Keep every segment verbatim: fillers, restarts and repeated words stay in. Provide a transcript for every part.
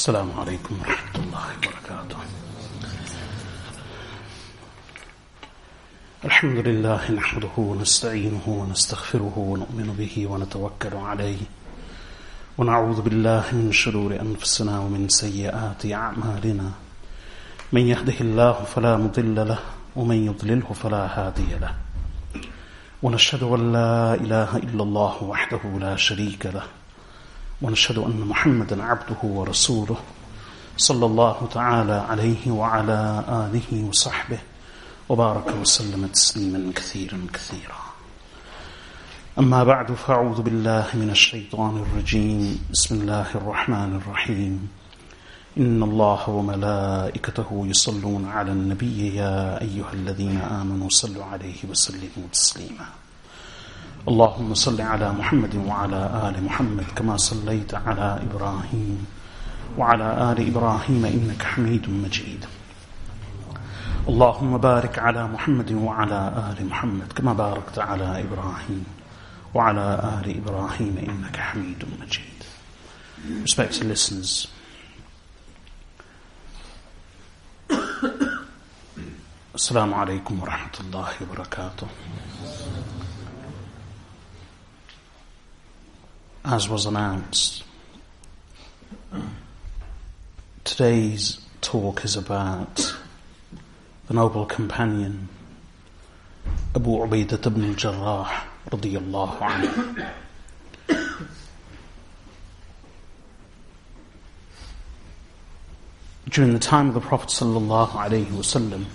السلام عليكم ورحمة الله وبركاته. الحمد لله نحمده ونستعينه ونستغفره ونؤمن به ونتوكل عليه ونعوذ بالله من شرور أنفسنا ومن سيئات أعمالنا، من يهده الله فلا مضل له ومن يضلله فلا هادي له، ونشهد أن لا إله إلا الله وحده لا شريك له، ونشهد أن محمدا عبده ورسوله صلى الله تعالى عليه وعلى آله وصحبه وبارك وسلم تسليما كثيرا كثيرا. أما بعد، فأعوذ بالله من الشيطان الرجيم، بسم الله الرحمن الرحيم. إن الله وملائكته يصلون على النبي يا أيها الذين آمنوا صلوا عليه وسلموا تسليما. اللهم صل على محمد وعلى آل محمد كما صليت على إبراهيم وعلى آل إبراهيم إنك حميد مجيد. اللهم بارك على محمد وعلى آل محمد كما باركت على إبراهيم وعلى آل إبراهيم إنك حميد مجيد. Respected listeners, Assalamu alaikum wa rahmatullahi wa barakatuh. As was announced, today's talk is about the noble companion Abu Ubaidah ibn al-Jarrah radiyallahu anhu. During the time of the Prophet sallallahu alaihi wasallam,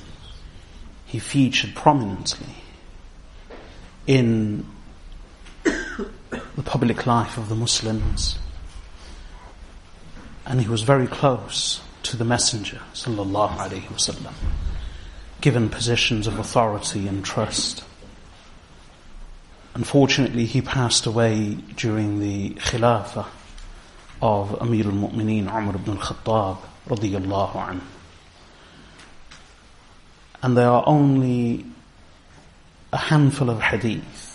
he featured prominently in the public life of the Muslims, and he was very close to the Messenger sallallahu alaihi wasallam, given positions of authority and trust. Unfortunately, he passed away during the Khilafah of Amir al-Mu'mineen Umar ibn al-Khattab radiyallahu anhu. And there are only a handful of hadith,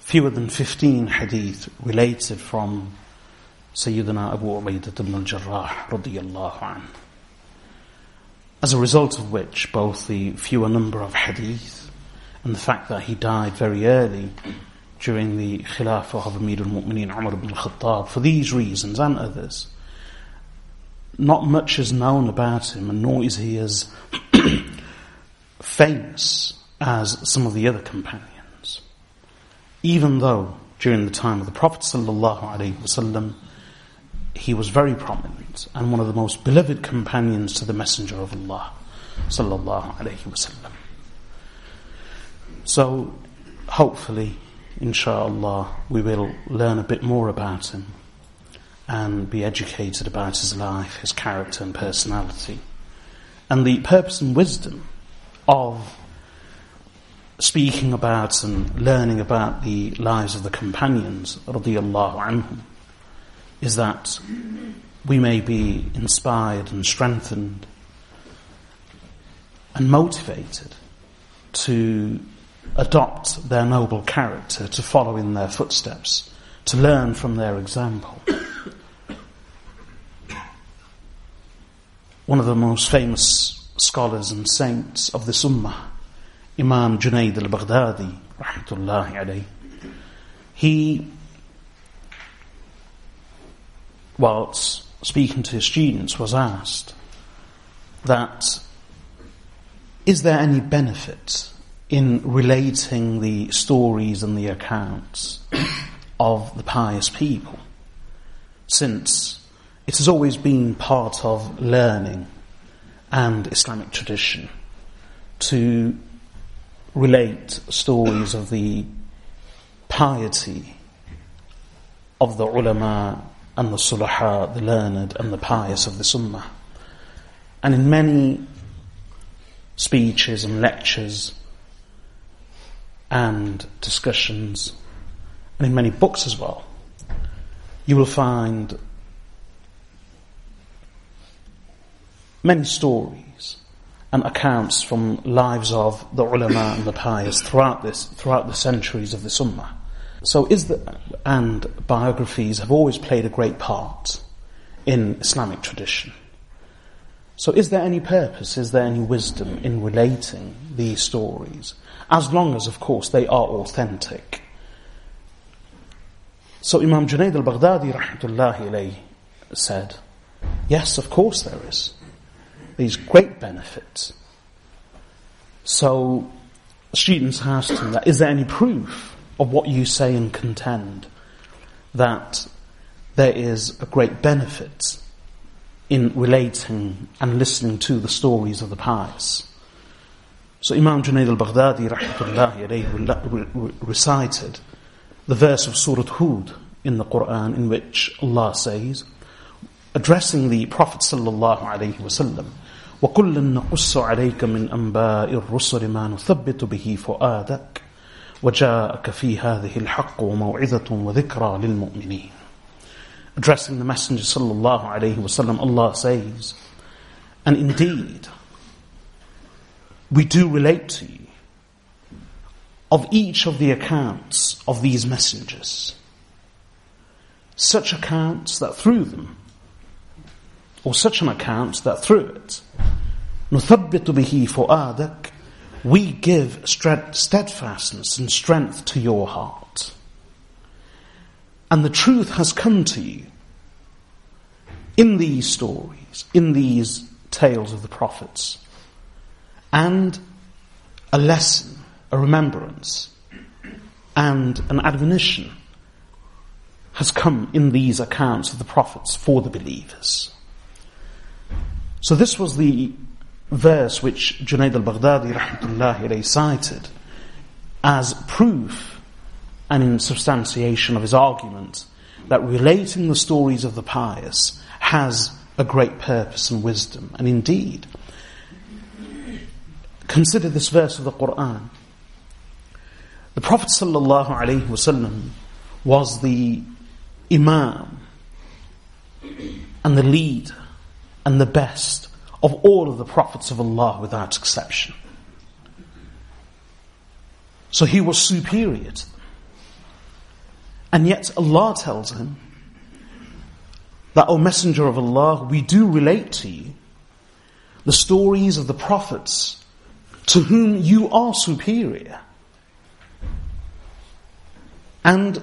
fewer than fifteen hadith related from Sayyidina Abu Ubaidah ibn al-Jarrah radiyallahu anhu. As a result of which, both the fewer number of hadith and the fact that he died very early during the Khilafah of Amir al-Mu'mineen Umar ibn al-Khattab, for these reasons and others, not much is known about him, and nor is he as famous as some of the other companions, even though during the time of the Prophet ﷺ he was very prominent and one of the most beloved companions to the Messenger of Allah ﷺ. So hopefully, insha'Allah, we will learn a bit more about him and be educated about his life, his character and personality, and the purpose and wisdom of speaking about and learning about the lives of the companions radiyallahu anhum is that we may be inspired and strengthened and motivated to adopt their noble character, to follow in their footsteps, to learn from their example. One of the most famous scholars and saints of this ummah, Imam Junayd al-Baghdadi rahmatullahi alayhi, he, whilst speaking to his students, was asked that, is there any benefit in relating the stories and the accounts of the pious people, since it has always been part of learning and Islamic tradition to relate stories of the piety of the ulama and the sulaha, the learned and the pious of the ummah. And in many speeches and lectures and discussions, and in many books as well, you will find many stories and accounts from lives of the ulama and the pious throughout this, throughout the centuries of the ummah. So is the and biographies have always played a great part in Islamic tradition. So is there any purpose, is there any wisdom in relating these stories? As long as, of course, they are authentic. So Imam Junayd al-Baghdadi rahmatullahi alayhi said, yes, of course there is. These great benefits. So students asked him that, is there any proof of what you say and contend that there is a great benefit in relating and listening to the stories of the pious? So Imam Junayd al-Baghdadi rahmatullahi alayhi recited the verse of Surah Hud in the Quran, in which Allah says, addressing the Prophet sallallahu alayhi wasallam, وَكُلًّا نَقُصُّ عَلَيْكَ مِنْ أَنْبَاءِ الرُّسُلِ مَا نُثَبِّتُ بِهِ فُؤَادَكَ وَجَاءَكَ فِي هَذِهِ الْحَقُّ وَمَوْعِظَةٌ وَذِكْرَى لِلْمُؤْمِنِينَ. Addressing the Messenger sallallahu alayhi wasallam, Allah says, and indeed, we do relate to you of each of the accounts of these messengers, such accounts that through them, or such an account that through it, نُثَبِّتُ بِهِ فُؤَادَكَ, we give steadfastness and strength to your heart. And the truth has come to you in these stories, in these tales of the prophets, and a lesson, a remembrance, and an admonition has come in these accounts of the prophets for the believers. So this was the verse which Junayd al-Baghdadi rahmatullahi alayhi cited as proof and in substantiation of his argument that relating the stories of the pious has a great purpose and wisdom. And indeed, consider this verse of the Qur'an. The Prophet sallallahu alayhi wasallam was the imam and the leader and the best of all of the prophets of Allah without exception. So he was superior to them. And yet Allah tells him that, O Messenger of Allah, we do relate to you the stories of the prophets to whom you are superior and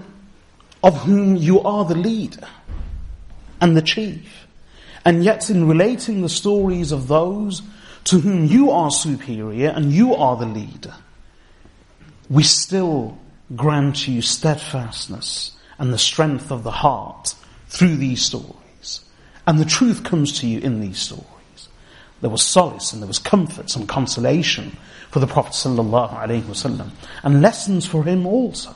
of whom you are the leader and the chief. And yet in relating the stories of those to whom you are superior and you are the leader, we still grant you steadfastness and the strength of the heart through these stories. And the truth comes to you in these stories. There was solace and there was comfort and consolation for the Prophet ﷺ and lessons for him also.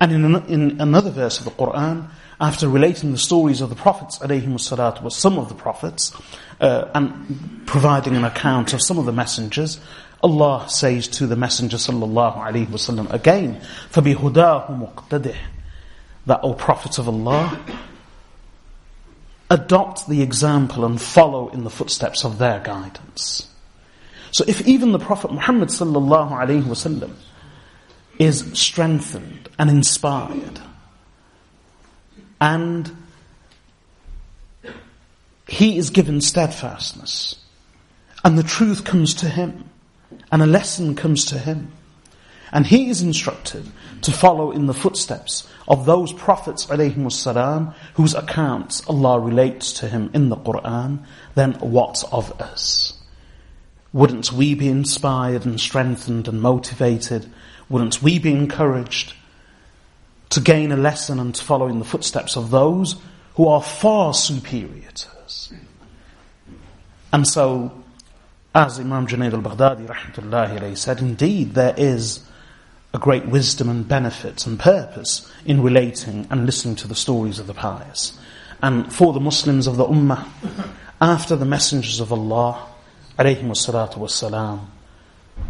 And in, an, in another verse of the Qur'an, after relating the stories of the prophets, alayhimus salatu, was some of the prophets, uh, and providing an account of some of the messengers, Allah says to the Messenger sallallahu alayhi wasallam again, فَبِهُدَاهُ مُقْتَدِهُ, that, O Prophet of Allah, adopt the example and follow in the footsteps of their guidance. So if even the Prophet Muhammad sallallahu alayhi wasallam is strengthened and inspired, and he is given steadfastness, and the truth comes to him, and a lesson comes to him, and he is instructed to follow in the footsteps of those prophets alayhimus salam whose accounts Allah relates to him in the Qur'an, then what of us? Wouldn't we be inspired and strengthened and motivated? Wouldn't we be encouraged to gain a lesson and to follow in the footsteps of those who are far superior to us? And so, as Imam Junayd al-Baghdadi rahmatullahi alayhi said, indeed there is a great wisdom and benefit and purpose in relating and listening to the stories of the pious. And for the Muslims of the Ummah, after the messengers of Allah, alayhimu salatu wassalam,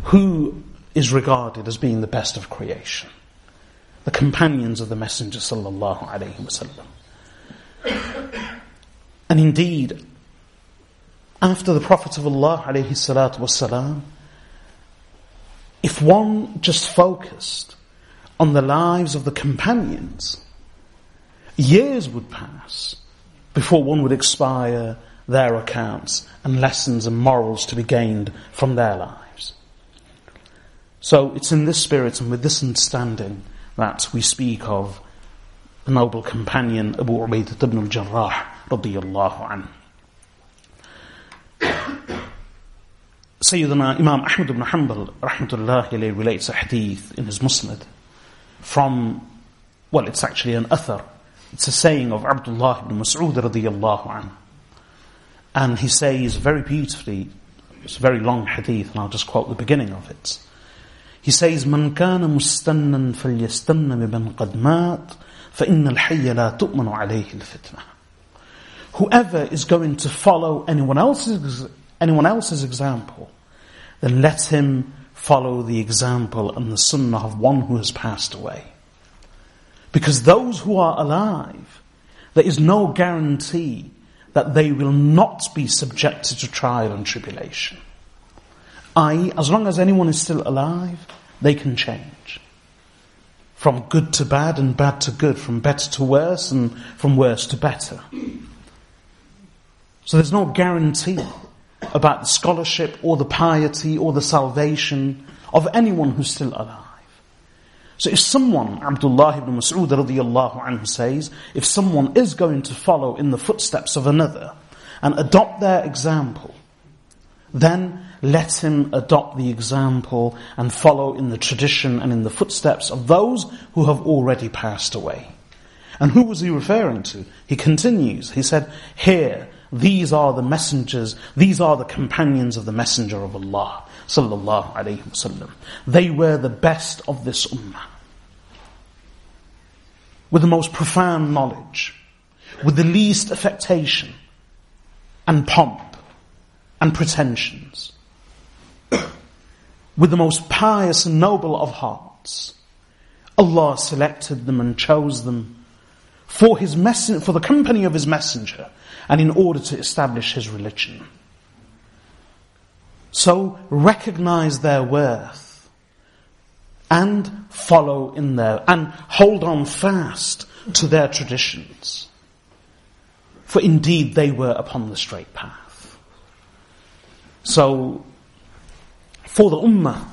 who is regarded as being the best of creation? The companions of the Messenger sallallahu alayhi wasallam. And indeed, after the Prophet of Allah alayhi salatu wasalam, if one just focused on the lives of the companions years would pass before one would expire their accounts and lessons and morals to be gained from their lives. So it's in this spirit and with this understanding that we speak of the noble companion Abu Ubaidah ibn al-Jarrah radiyallahu anhu. Sayyidina Imam Ahmad ibn Hanbal rahmatullahi alayhi relates a hadith in his Musnad from, well, it's actually an athar. It's a saying of Abdullah ibn Mas'ud radiyallahu anhu. And he says very beautifully, it's a very long hadith, and I'll just quote the beginning of it. He says, "Man kana mustannan falyastanna biman qad mat, fa inna al-hayya la tu'manu alayhi al-fitna." Whoever is going to follow anyone else's anyone else's example, then let him follow the example and the sunnah of one who has passed away. Because those who are alive, there is no guarantee that they will not be subjected to trial and tribulation. that is, as long as anyone is still alive, they can change. From good to bad and bad to good, from better to worse and from worse to better. So there's no guarantee about the scholarship or the piety or the salvation of anyone who's still alive. So if someone, Abdullah ibn Mas'ud radiyallahu anhu says, if someone is going to follow in the footsteps of another and adopt their example, then let him adopt the example and follow in the tradition and in the footsteps of those who have already passed away. And who was he referring to? He continues, he said, "Here, these are the messengers, these are the companions of the Messenger of Allah sallallahu alayhi wasallam. They were the best of this ummah, with the most profound knowledge, with the least affectation and pomp and pretensions, with the most pious and noble of hearts. Allah selected them and chose them for his messen- for the company of his messenger and in order to establish his religion." So recognize their worth and follow in their, and hold on fast to their traditions. For indeed they were upon the straight path. So for the ummah,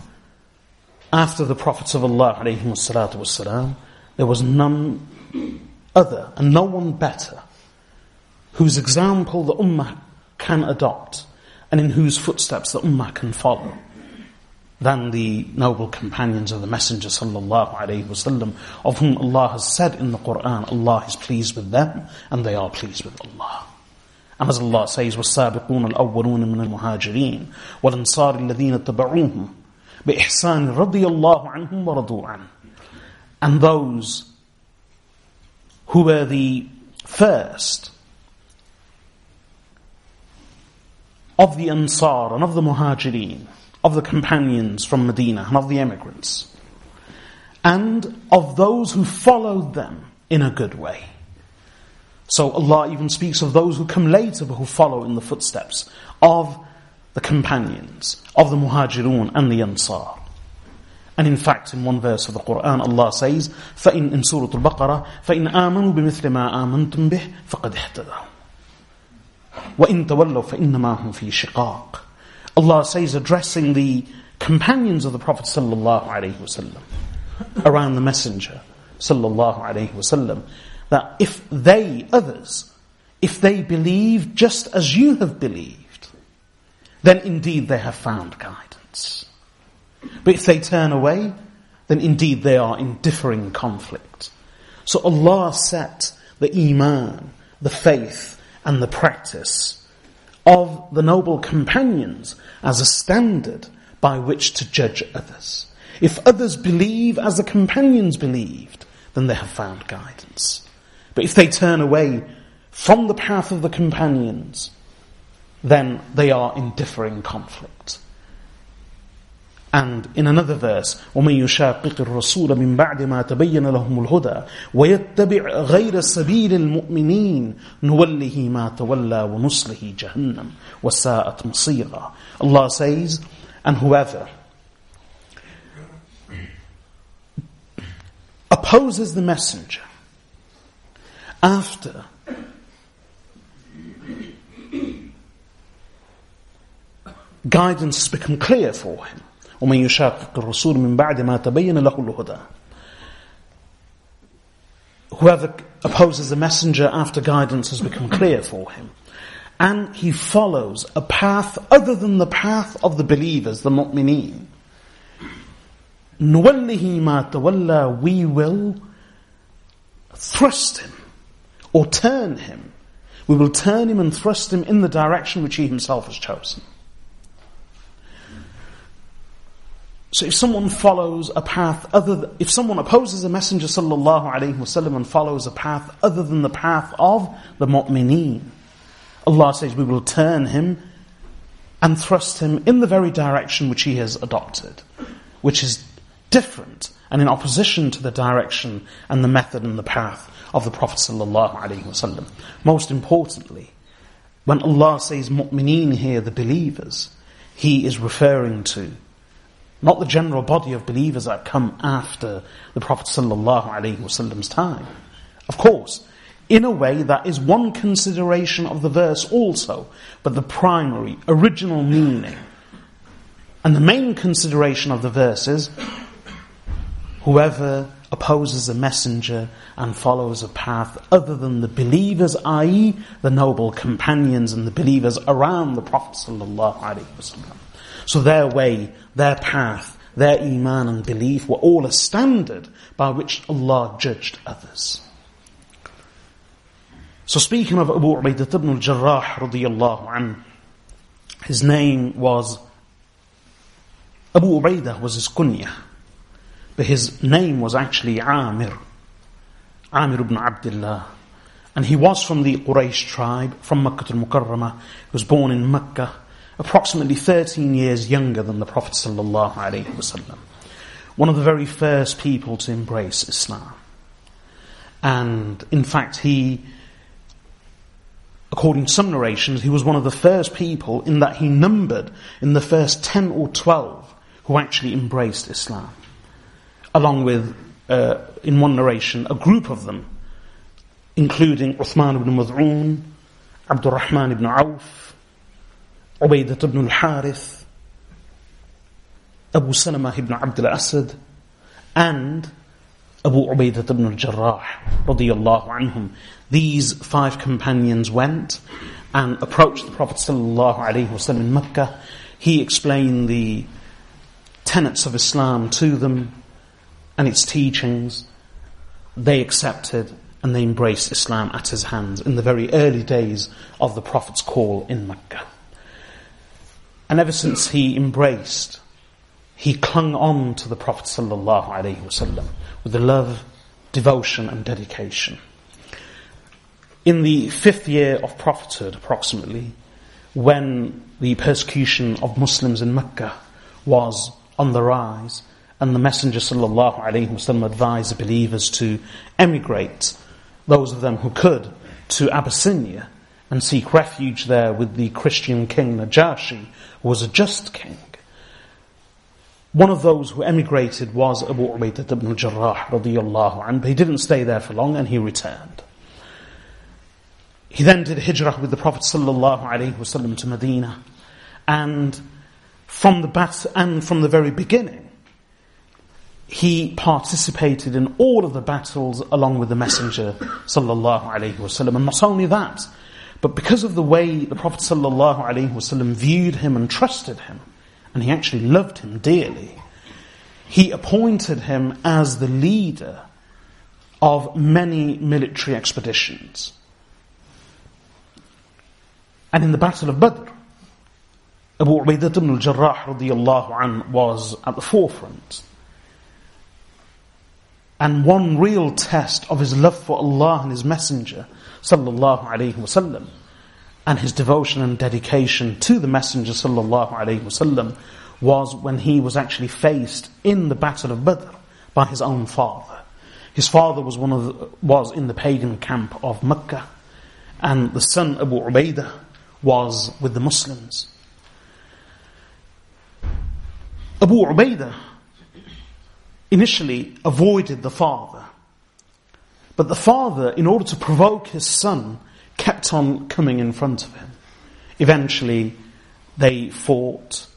after the prophets of Allah alayhi salatu wasalam, there was none other and no one better whose example the ummah can adopt and in whose footsteps the ummah can follow than the noble companions of the Messenger sallallahu alayhi wasallam, of whom Allah has said in the Quran, Allah is pleased with them and they are pleased with Allah. And as Allah says, وَالسَّابِقُونَ الْأَوَّلُونَ مِنَ الْمُهَاجِرِينَ وَالْأَنصَارِ الَّذِينَ اتَّبَعُوهُمْ بِإِحْسَانٍ رَضِيَ اللَّهُ عَنْهُمْ وَرَضُوا عَنْهُ. And those who were the first of the Ansar and of the Muhajireen, of the companions from Medina and of the emigrants, and of those who followed them in a good way. So Allah even speaks of those who come later but who follow in the footsteps of the companions, of the Muhajirun and the Ansar. And in fact, in one verse of the Qur'an, Allah says, فَإِنْ إِنْ سُورَةُ الْبَقَرَةِ فَإِنْ آمَنُوا بِمِثْلِ مَا آمَنْتُمْ بِهِ فَقَدْ اِحْتَدَوْا وَإِنْ تَوَلَّوْا فَإِنَّمَا هُمْ فِي شِقَاقٍ. Allah says, addressing the companions of the Prophet sallallahu alayhi wasallam, around the Messenger sallallahu alayhi wasallam, that if they, others, if they believe just as you have believed, then indeed they have found guidance. But if they turn away, then indeed they are in differing conflict. So Allah set the iman, the faith, and the practice of the noble companions as a standard by which to judge others. If others believe as the companions believed, then they have found guidance. But if they turn away from the path of the companions, then they are in differing conflict. And in another verse, وَمَنْ يُشَاقِقِ الرَّسُولَ مِنْ بَعْدِ مَا تَبَيَّنَ لَهُمُ الْهُدَى وَيَتَّبِعْ غَيْرَ سَبِيلِ الْمُؤْمِنِينَ نُوَلِّهِ مَا تَوَلَّى وَنُصْلِهِ جَهَنَّمْ وَسَاءَتْ مَصِيرًا. Allah says, and whoever opposes the messenger after. Guidance become clear for him. وَمَنْ يُشَاقِقِ الرَّسُولِ مِنْ بَعْدِ مَا تَبَيَّنَ لَهُ الْهُدَى. Whoever opposes the messenger after guidance has become clear for him. And he follows a path other than the path of the believers, the mu'mineen. نُوَلِّهِ مَا تَوَلَّى. We will thrust him or turn him. We will turn him and thrust him in the direction which he himself has chosen. So if someone follows a path other, th- if someone opposes the Messenger sallallahu alaihi wasallam and follows a path other than the path of the mu'mineen, Allah says we will turn him and thrust him in the very direction which he has adopted, which is different and in opposition to the direction and the method and the path of the Prophet sallallahu alaihi wasallam. Most importantly, when Allah says mu'mineen here, the believers, He is referring to not the general body of believers that come after the Prophet ﷺ's time. Of course, in a way that is one consideration of the verse also, but the primary, original meaning, and the main consideration of the verse is, whoever opposes the messenger and follows a path other than the believers, that is the noble companions and the believers around the Prophet ﷺ. So their way, their path, their iman and belief were all a standard by which Allah judged others. So speaking of Abu Ubaidah ibn al-Jarrah radiyallahu anhu, his name was, Abu Ubaidah was his kunya, but his name was actually Amir, Amir ibn Abdullah. And he was from the Quraysh tribe, from Makkah al-Mukarramah. He was born in Makkah, approximately thirteen years younger than the Prophet ﷺ. One of the very first people to embrace Islam. And in fact, he, according to some narrations, he was one of the first people in that he numbered in the first ten or twelve who actually embraced Islam. Along with, uh, in one narration, a group of them, including Uthman ibn Mad'un, Abdurrahman ibn Auf, Ubaidah ibn al-Harith, Abu Salamah ibn Abd al-Asad, and Abu Ubaidah ibn al-Jarrah radiyallahu anhum. These five companions went and approached the Prophet sallallahu alaihi wasallam in Mecca. He explained the tenets of Islam to them and its teachings. They accepted and they embraced Islam at his hands in the very early days of the Prophet's call in Mecca. And ever since he embraced, he clung on to the Prophet sallallahu alaihi wasallam with the love, devotion and dedication. In the fifth year of prophethood approximately, when the persecution of Muslims in Mecca was on the rise and the Messenger sallallahu alaihi wasallam advised the believers to emigrate, those of them who could, to Abyssinia and seek refuge there with the Christian king Najashi, who was a just king. One of those who emigrated was Abu Ubaidah ibn al-Jarrah radiyallahu anhu, but he didn't stay there for long and he returned. He then did hijrah with the Prophet sallallahu alaihi wasallam to Medina, and from the bat- and from the very beginning, he participated in all of the battles along with the Messenger sallallahu alaihi wasallam, and not only that, but because of the way the Prophet ﷺ viewed him and trusted him, and he actually loved him dearly, he appointed him as the leader of many military expeditions. And in the Battle of Badr, Abu Ubaidah ibn al-Jarrah radiyallahu anhu was at the forefront. And one real test of his love for Allah and His Messenger sallallahu alaihi wasallam, and his devotion and dedication to the Messenger sallallahu alaihi wasallam, was when he was actually faced in the Battle of Badr by his own father. His father was one of the, was in the pagan camp of Mecca, and the son Abu Ubaidah was with the Muslims. Abu Ubaidah initially avoided the father, But the father, in order to provoke his son, kept on coming in front of him. Eventually, they fought,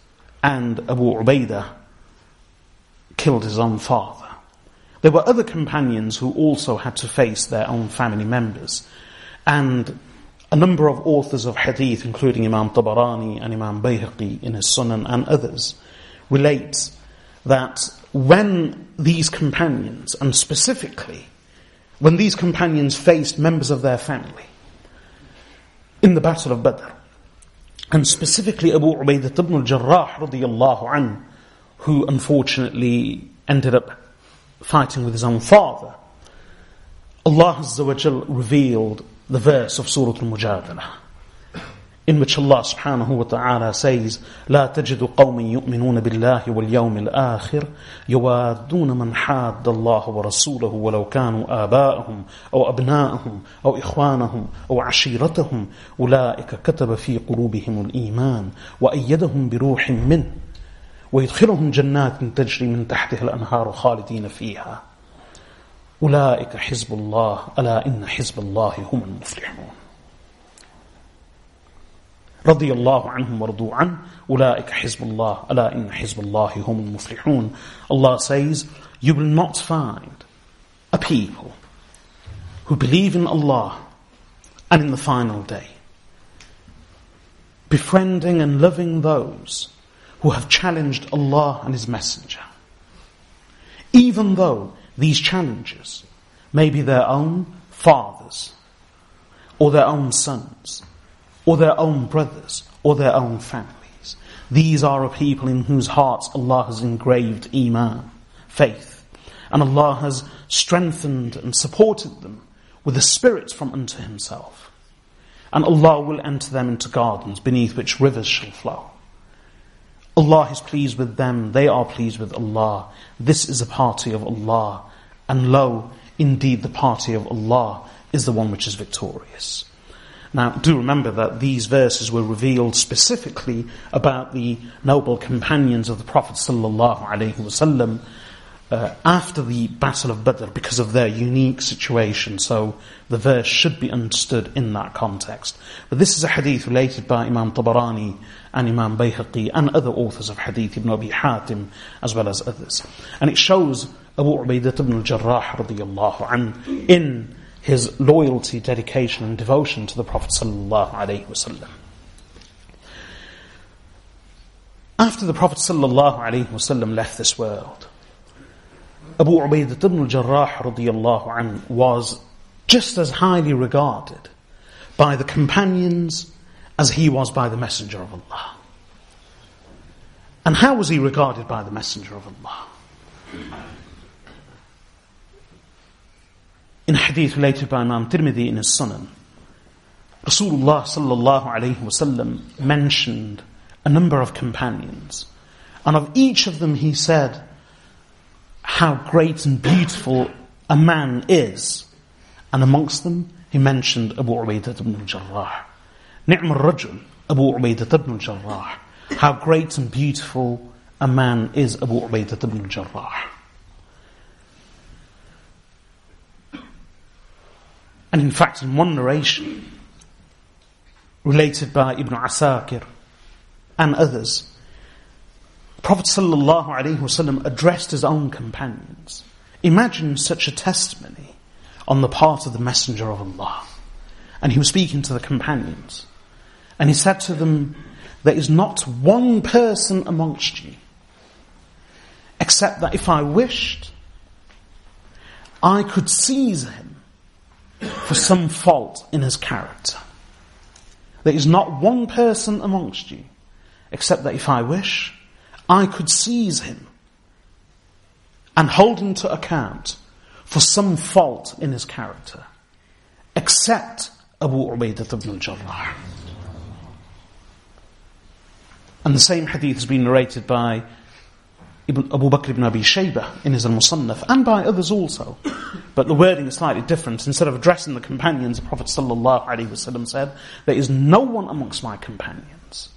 and Abu Ubaidah killed his own father. There were other companions who also had to face their own family members. And a number of authors of hadith, including Imam Tabarani and Imam Bayhaqi in his Sunan and others, relate that when these companions, and specifically when these companions faced members of their family in the Battle of Badr, and specifically Abu Ubaidah ibn al-Jarrah radiyallahu anhu, who unfortunately ended up fighting with his own father, Allah Azza wa Jal revealed the verse of Surah Al-Mujadala, in which Allah subhanahu wa ta'ala says, لا تجد قوم يؤمنون بالله واليوم الآخر يوادون من حاد الله ورسوله ولو كانوا آباءهم أو أبناءهم أو إخوانهم أو عشيرتهم أولئك كتب في قلوبهم الإيمان وأيدهم بروح منه ويدخلهم جنات تجري من تحتها الأنهار خالدين فيها أولئك حزب الله ألا إن حزب الله هم المفلحون رضي الله عنهم ورضوا عنه أولئك حزب الله ألا إن حزب الله هم المفلحون. Allah says, you will not find a people who believe in Allah and in the final day, befriending and loving those who have challenged Allah and His Messenger, even though these challenges may be their own fathers, or their own sons, or their own brothers, or their own families. These are a people in whose hearts Allah has engraved iman, faith, and Allah has strengthened and supported them with a spirit from unto Himself. And Allah will enter them into gardens beneath which rivers shall flow. Allah is pleased with them, they are pleased with Allah. This is a party of Allah, and lo, indeed the party of Allah is the one which is victorious. Now, do remember that these verses were revealed specifically about the noble companions of the Prophet sallallahu alaihi wasallam uh, after the Battle of Badr, because of their unique situation. So the verse should be understood in that context. But this is a hadith related by Imam Tabarani and Imam Bayhaqi and other authors of hadith, Ibn Abi Hatim as well as others. And it shows Abu Ubaidah ibn al-Jarrah radiyallahu anhu in his loyalty, dedication and devotion to the Prophet sallallahu alaihi wasallam. After the Prophet sallallahu alaihi wasallam left this world, Abu Ubaidah ibn al-Jarrah radiyallahu anhu was just as highly regarded by the companions as he was by the Messenger of Allah. And how was he regarded by the Messenger of Allah? In a hadith related by Imam Tirmidhi in his Sunan, Rasulullah sallallahu alayhi wasallam mentioned a number of companions, and of each of them he said how great and beautiful a man is, and amongst them he mentioned Abu Ubaidah ibn al-Jarrah. Ni'm al-Rajul, Abu Ubaidah ibn al-Jarrah. How great and beautiful a man is Abu Ubaidah ibn al-Jarrah. And in fact, in one narration, related by Ibn Asakir and others, Prophet ﷺ addressed his own companions. Imagine such a testimony on the part of the Messenger of Allah. And he was speaking to the companions. And he said to them, there is not one person amongst you, except that if I wished, I could seize him for some fault in his character. There is not one person amongst you, except that if I wish, I could seize him and hold him to account for some fault in his character, except Abu Ubaidah ibn al-Jarrah. And the same hadith has been narrated by Ibn Abu Bakr ibn Abi Shaybah in his Al-Musannaf, and by others also. But the wording is slightly different. Instead of addressing the companions, the Prophet ﷺ said, there is no one amongst my companions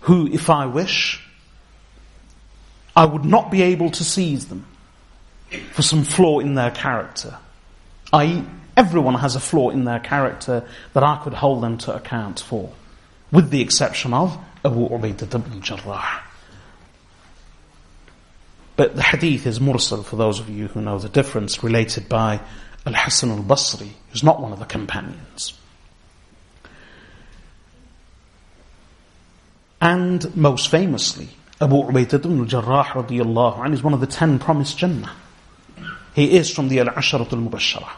who, if I wish, I would not be able to seize them for some flaw in their character, that is, everyone has a flaw in their character that I could hold them to account for, with the exception of Abu Ubaidah ibn Jarrah. But the hadith is mursal, for those of you who know the difference, related by Al-Hasan al-Basri, who's not one of the companions. And most famously, Abu Ubaidah ibn Jarrah radiyallahu anhu is one of the ten promised Jannah. He is from the Al-Asharat al-Mubashshara.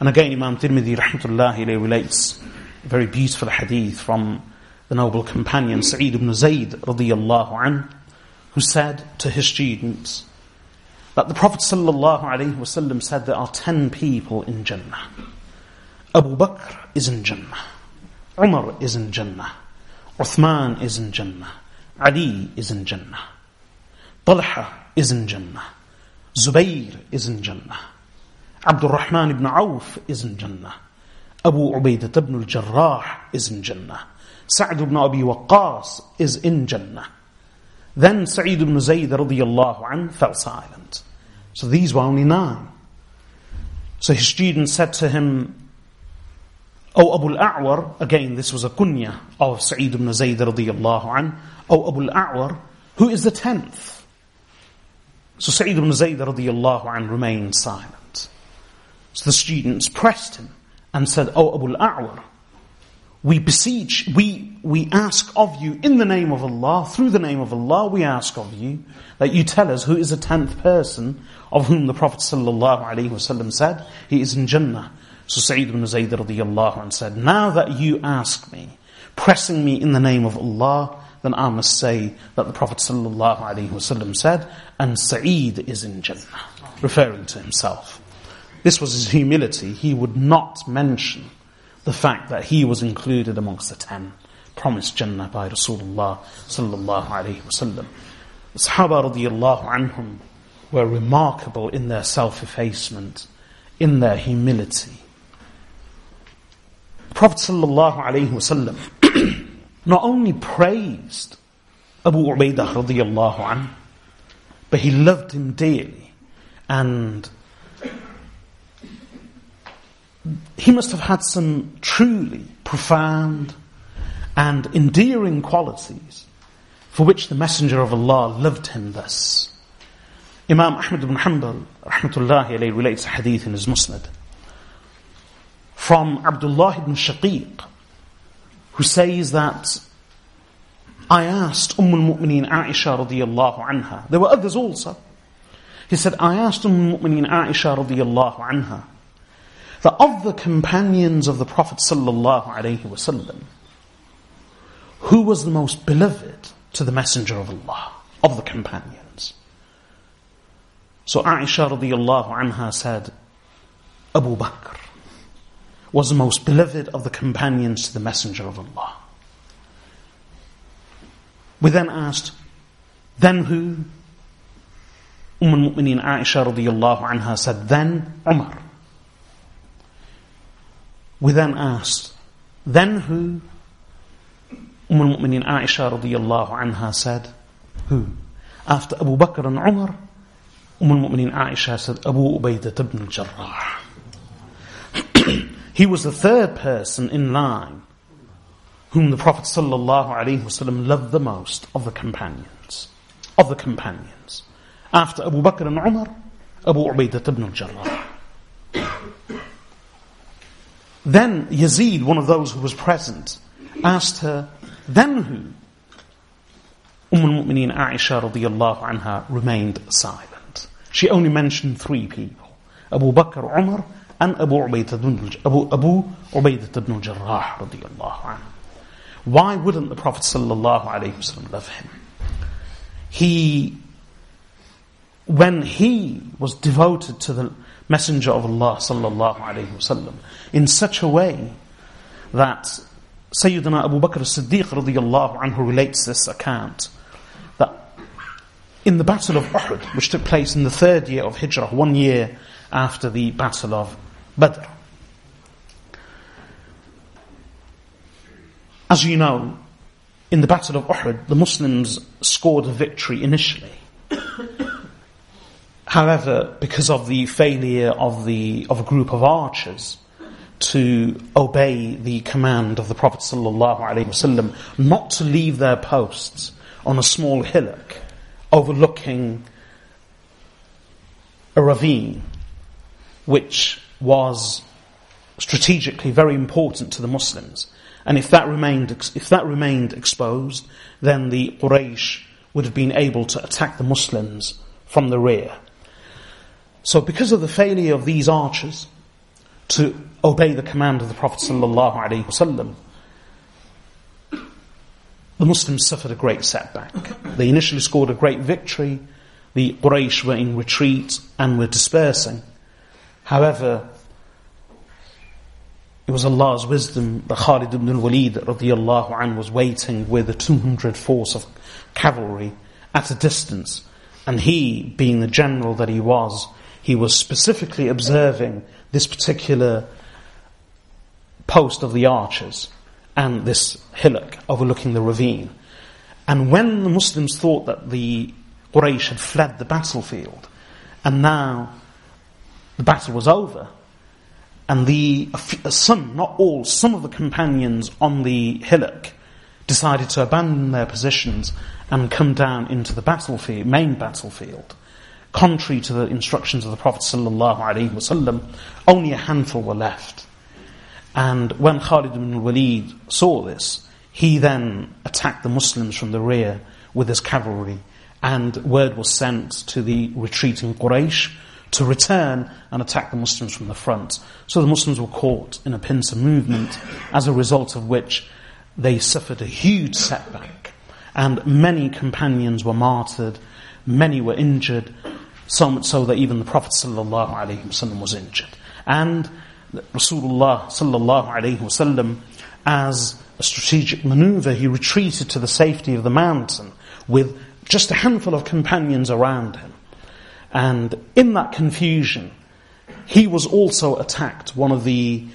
And again, Imam Tirmidhi rahmatullahi alayhi relates a very beautiful hadith from the noble companion Sa'id ibn Zayd radiyallahu anhu, who said to his students that the Prophet sallallahu alayhi wasallam said there are ten people in Jannah. Abu Bakr is in Jannah. Umar is in Jannah. Uthman is in Jannah. Ali is in Jannah. Talha is in Jannah. Zubayr is in Jannah. Abdurrahman ibn Auf is in Jannah. Abu Ubaidah ibn al-Jarrah is in Jannah. Sa'd ibn Abi Waqqas is in Jannah. Then Sa'id ibn Zayd radiyallahu anhu fell silent. So these were only nine. So his student said to him, O Abu al-A'war, again this was a kunya of Sa'id ibn Zayd radiyallahu anhu, O Abu al-A'war, who is the tenth? So Sa'id ibn Zayd radiyallahu anhu remained silent. So the students pressed him and said, O Abu al-A'war, we beseech, we, we ask of you in the name of Allah, through the name of Allah, we ask of you that you tell us who is the tenth person of whom the Prophet sallallahu alaihi wasallam said he is in Jannah. So Sa'id ibn Zayd radiyallahu anhu said, now that you ask me, pressing me in the name of Allah, then I must say that the Prophet sallallahu alaihi wasallam said, and Sa'id is in Jannah, referring to himself. This was his humility. He would not mention the fact that he was included amongst the ten promised Jannah by Rasulullah sallallahu alaihi wasallam. The Sahaba radiyallahu anhum were remarkable in their self-effacement, in their humility. The Prophet sallallahu alaihi wasallam not only praised Abu Ubaidah radiyallahu anhu, but he loved him dearly. And he must have had some truly profound and endearing qualities for which the Messenger of Allah loved him thus. Imam Ahmad ibn Hanbal rahmatullahi alayhi relates a hadith in his Musnad from Abdullah ibn Shaqiq, who says that I asked Umm al-Mu'mineen Aisha radiyallahu anha. There were others also. He said, I asked Umm al-Mu'mineen Aisha radiyallahu anha that of the companions of the Prophet sallallahu alaihi wasallam, who was the most beloved to the Messenger of Allah of the companions? So Aisha radiyallahu anha said, Abu Bakr was the most beloved of the companions to the Messenger of Allah. We then asked, then who? Umm al-Mu'mineen Aisha radiyallahu anha said, then Umar. We then asked, then who? Umm al-Mu'mineen Aisha radiyallahu anha said, who? After Abu Bakr and Umar, Umm al-Mu'mineen Aisha said, Abu Ubaidah ibn al-Jarrah. He was the third person in line whom the Prophet sallallahu alaihi wasallam loved the most of the companions. Of the companions. After Abu Bakr and Umar, Abu Ubaidah ibn al-Jarrah. Then Yazid, one of those who was present, asked her, then who? Umm al-Mu'mineen Aisha radiyallahu anha remained silent. She only mentioned three people. Abu Bakr, Umar, and Abu Ubaidah Abu, Abu Ubaidah ibn al-Jarrah radiyallahu anhu. Why wouldn't the Prophet sallallahu alaihi wasallam love him? He, when he was devoted to the Messenger of Allah sallallahu alaihi wasallam in such a way that Sayyidina Abu Bakr as-Siddiq radiyallahu anhu relates this account that in the Battle of Uhud, which took place in the third year of Hijrah, one year after the Battle of Badr. As you know, in the Battle of Uhud, the Muslims scored a victory initially. However, because of the failure of the of a group of archers to obey the command of the Prophet ﷺ not to leave their posts on a small hillock overlooking a ravine, which was strategically very important to the Muslims, and if that remained if that remained exposed, then the Quraysh would have been able to attack the Muslims from the rear. So because of the failure of these archers to obey the command of the Prophet ﷺ, the Muslims suffered a great setback. They initially scored a great victory. The Quraysh were in retreat and were dispersing. However, it was Allah's wisdom that Khalid ibn al-Walid radiyallahu anhu was waiting with a two hundred force of cavalry at a distance. And he, being the general that he was, he was specifically observing this particular post of the archers and this hillock overlooking the ravine. And when the Muslims thought that the Quraysh had fled the battlefield and now the battle was over, and the some, not all, some of the companions on the hillock decided to abandon their positions and come down into the battlefield, main battlefield, contrary to the instructions of the Prophet ﷺ. Only a handful were left. And when Khalid ibn al-Walid saw this, he then attacked the Muslims from the rear with his cavalry, and word was sent to the retreating Quraysh to return and attack the Muslims from the front. So the Muslims were caught in a pincer movement, as a result of which they suffered a huge setback. And many companions were martyred, many were injured, so much so that even the Prophet ﷺ was injured. And Rasulullah ﷺ, as a strategic maneuver, he retreated to the safety of the mountain with just a handful of companions around him. And in that confusion, he was also attacked. One of the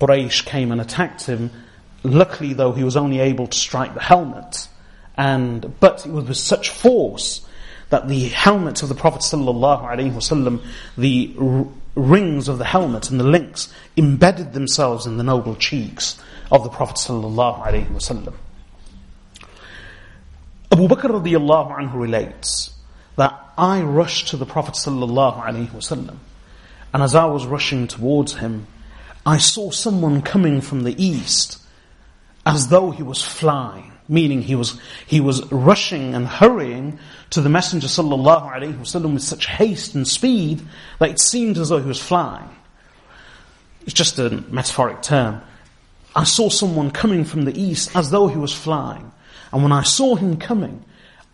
Quraysh came and attacked him. Luckily, though, he was only able to strike the helmet. And But it was with such force that the helmet of the Prophet ﷺ, the r- rings of the helmet and the links, embedded themselves in the noble cheeks of the Prophet ﷺ. Abu Bakr radiyallahu anhu relates that I rushed to the Prophet ﷺ, and as I was rushing towards him, I saw someone coming from the east as though he was flying, meaning he was he was rushing and hurrying to the Messenger ﷺ with such haste and speed that it seemed as though he was flying. It's just a metaphoric term. I saw someone coming from the east as though he was flying, and when I saw him coming,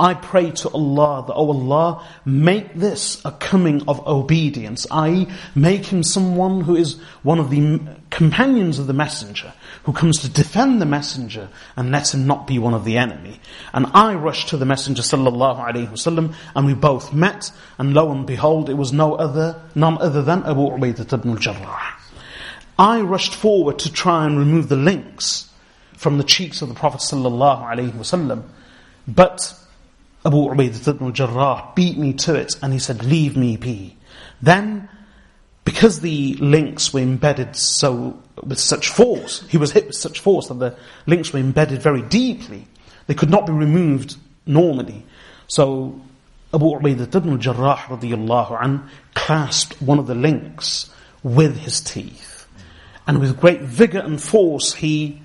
I pray to Allah that, oh Allah, make this a coming of obedience, that is make him someone who is one of the companions of the Messenger, who comes to defend the Messenger, and let him not be one of the enemy. And I rushed to the Messenger ﷺ, and we both met, and lo and behold, it was no other, none other than Abu Ubaidah ibn al-Jarrah. I rushed forward to try and remove the links from the cheeks of the Prophet ﷺ, but Abu Ubaidah ibn al-Jarrah beat me to it, and he said, "Leave me be." Then, because the links were embedded so with such force, he was hit with such force that the links were embedded very deeply. They could not be removed normally. So Abu Ubaidah ibn al-Jarrah radiyallahu anhu clasped one of the links with his teeth, and with great vigor and force he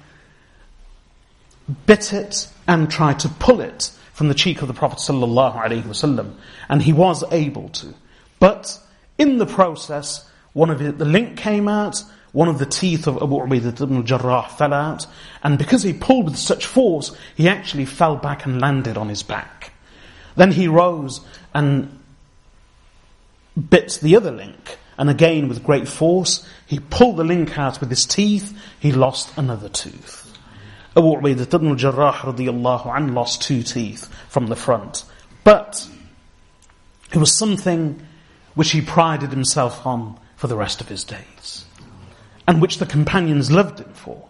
bit it and tried to pull it from the cheek of the Prophet ﷺ, and he was able to. But in the process, one of the, the link came out, one of the teeth of Abu Ubaidah ibn al-Jarrah fell out, and because he pulled with such force, he actually fell back and landed on his back. Then he rose and bit the other link, and again with great force, he pulled the link out with his teeth, he lost another tooth. Abu Ubaidah ibn al-Jarrah radiyallahu anhu lost two teeth from the front. But it was something which he prided himself on for the rest of his days, and which the companions loved him for.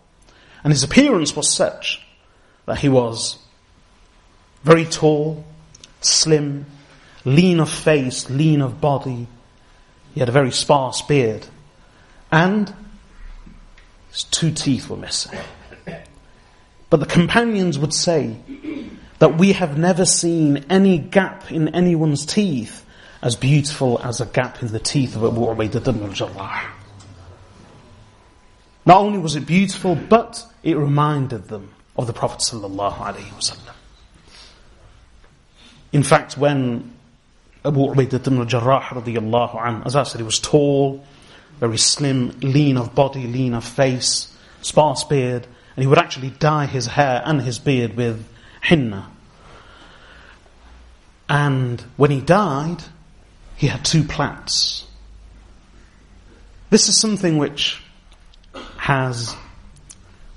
And his appearance was such that he was very tall, slim, lean of face, lean of body. He had a very sparse beard. And his two teeth were missing. But the companions would say that we have never seen any gap in anyone's teeth as beautiful as a gap in the teeth of Abu Ubaidah ibn al-Jarrah. Not only was it beautiful, but it reminded them of the Prophet ﷺ. In fact, when Abu Ubaidah ibn al-Jarrah radiyallahu anhu, as I said, he was tall, very slim, lean of body, lean of face, sparse beard, and he would actually dye his hair and his beard with henna. And when he died, he had two plaits. This is something which has,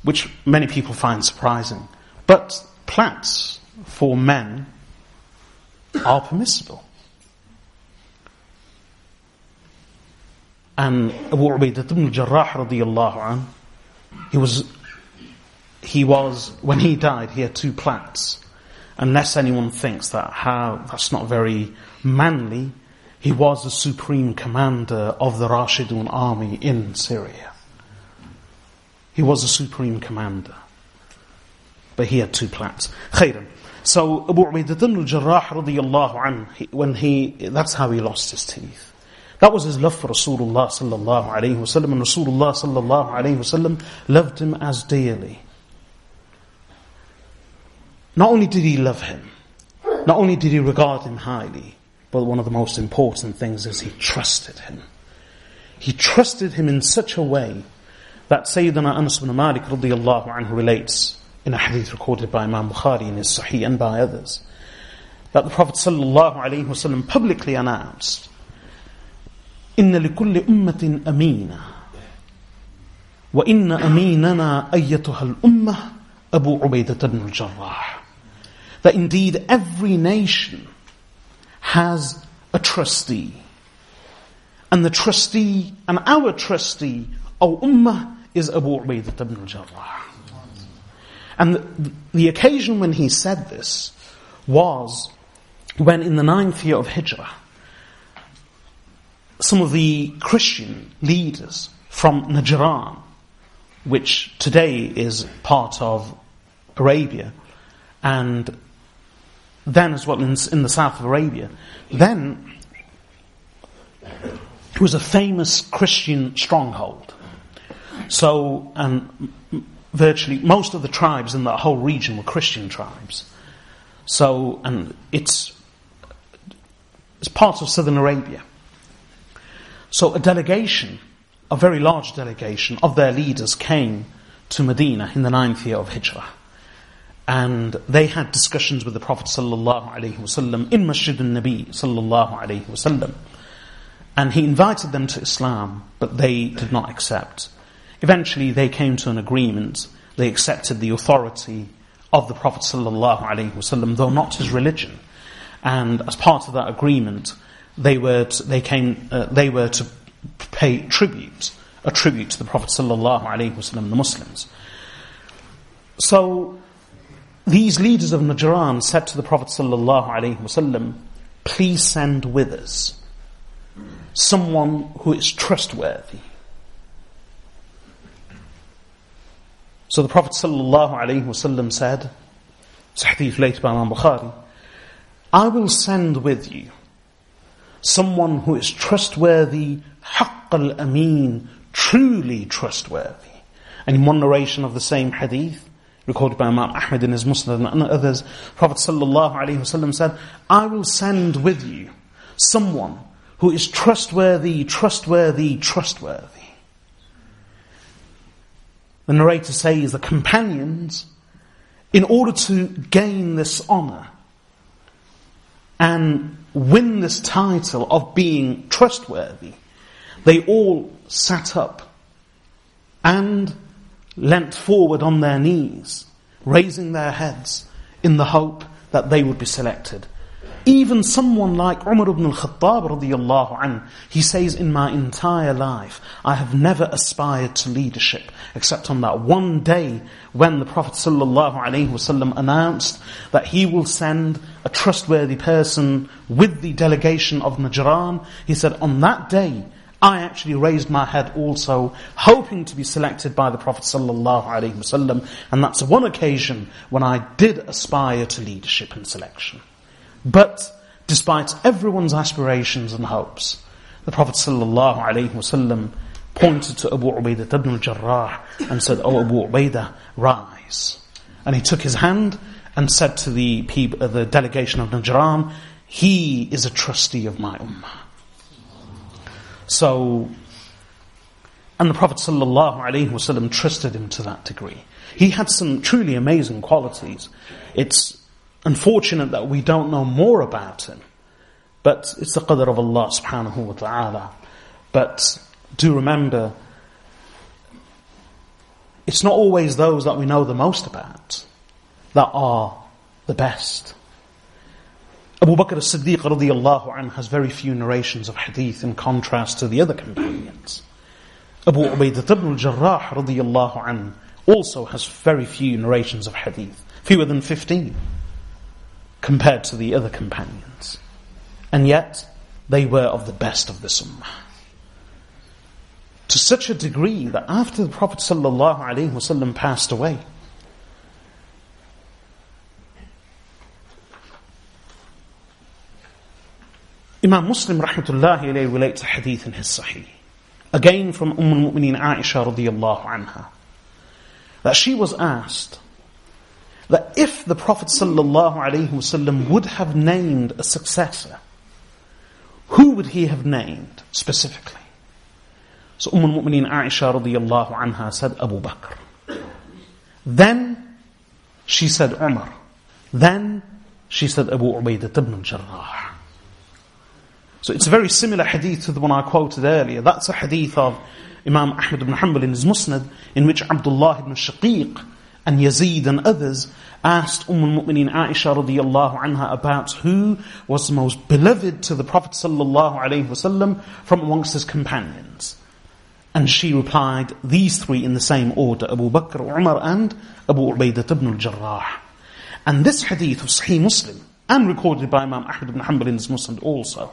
which many people find surprising. But plaits for men are permissible. And Abu Ubaidah ibn al-Jarrah radiyallahu anhu, he was, he was, when he died, he had two plaits. Unless anyone thinks that how that's not very manly, he was the supreme commander of the Rashidun army in Syria. He was the supreme commander. But he had two plaits. Khairan. So Abu Ubaidah ibn al-Jarrah radiyallahu anhu, when he, that's how he lost his teeth. That was his love for Rasulullah sallallahu alayhi wa sallam, and Rasulullah sallallahu alayhi wa sallam loved him as dearly. Not only did he love him, not only did he regard him highly, but one of the most important things is he trusted him. He trusted him in such a way that Sayyidina Anas ibn Malik radiyallahu anhu relates in a hadith recorded by Imam Bukhari in his Sahih and by others, that the Prophet sallallahu alayhi wa sallam publicly announced, إِنَّ لِكُلِّ أُمَّةٍ أَمِينًا وَإِنَّ أَمِينَنَا أَيَّتُهَا الْأُمَّةِ أَبُو عُبَيْدَةَ بْنُ الْجَرَّاحِ. That indeed every nation has a trustee. And the trustee, and our trustee, our ummah, is Abu Ubaidah ibn al-Jarrah. And the, the occasion when he said this was when in the ninth year of Hijrah, some of the Christian leaders from Najran, which today is part of Arabia, and then as well in, in the south of Arabia. Then it was a famous Christian stronghold. So, and virtually most of the tribes in that whole region were Christian tribes. So, and it's it's part of southern Arabia. So a delegation, a very large delegation of their leaders came to Medina in the ninth year of Hijrah. And they had discussions with the Prophet ﷺ in Masjid al-Nabi ﷺ. And he invited them to Islam, but they did not accept. Eventually they came to an agreement. They accepted the authority of the Prophet ﷺ, though not his religion. And as part of that agreement, they were to, they came uh, they were to pay tribute, a tribute to the Prophet ﷺ, the Muslims. So these leaders of Najran said to the Prophet ﷺ, please send with us someone who is trustworthy. So the Prophet ﷺ said, it's a hadith later by Imam Bukhari, I will send with you someone who is trustworthy, haqq al-ameen, truly trustworthy. And in one narration of the same hadith, recorded by Imam Ahmed in his Musnad and others, Prophet ﷺ said, I will send with you someone who is trustworthy, trustworthy, trustworthy. The narrator says the companions, in order to gain this honor and win this title of being trustworthy, they all sat up and leant forward on their knees, raising their heads in the hope that they would be selected. Even someone like Umar ibn al-Khattab radiyallahu anhu, he says, in my entire life, I have never aspired to leadership, except on that one day when the Prophet sallallahu alaihi wasallam announced that he will send a trustworthy person with the delegation of Najran. He said, on that day, I actually raised my head also, hoping to be selected by the Prophet sallallahu alaihi wasallam. And that's one occasion when I did aspire to leadership and selection. But despite everyone's aspirations and hopes, the Prophet ﷺ pointed to Abu Ubaidah ibn al-Jarrah and said, "O Abu Ubaidah, rise." And he took his hand and said to the people, the delegation of Najran, "He is a trustee of my ummah." So, and the Prophet ﷺ trusted him to that degree. He had some truly amazing qualities. It's unfortunate that we don't know more about him, but it's the qadr of Allah subhanahu wa ta'ala. But do remember, it's not always those that we know the most about that are the best. Abu Bakr as-Siddiq radiyallahu anhu has very few narrations of hadith in contrast to the other companions. Abu Ubaidah ibn al-Jarrah radiyallahu anhu also has very few narrations of hadith, fewer than fifteen. Compared to the other companions. And yet, they were of the best of the Ummah. To such a degree that after the Prophet ﷺ passed away, Imam Muslim rahmatullahi alayhi relates a hadith in his Sahih, again from Umm al-Mu'mineen Aisha radiyallahu anha, that she was asked that if the Prophet ﷺ would have named a successor, who would he have named specifically? So Umm al-Mu'mineen Aisha radiyallahu anha said Abu Bakr. Then she said Umar. Then she said Abu Ubaidah ibn al-Jarrah. So it's a very similar hadith to the one I quoted earlier. That's a hadith of Imam Ahmad ibn Hanbal in his Musnad, in which Abdullah ibn Shaqiq and Yazid and others asked Umm al-Mu'mineen Aisha radiyallahu anha about who was the most beloved to the Prophet sallallahu alaihi wasallam from amongst his companions. And she replied, these three in the same order, Abu Bakr, Umar and Abu Ubaidah ibn al-Jarrah. And this hadith of Sahih Muslim, and recorded by Imam Ahmad ibn Hanbal in his Musnad also,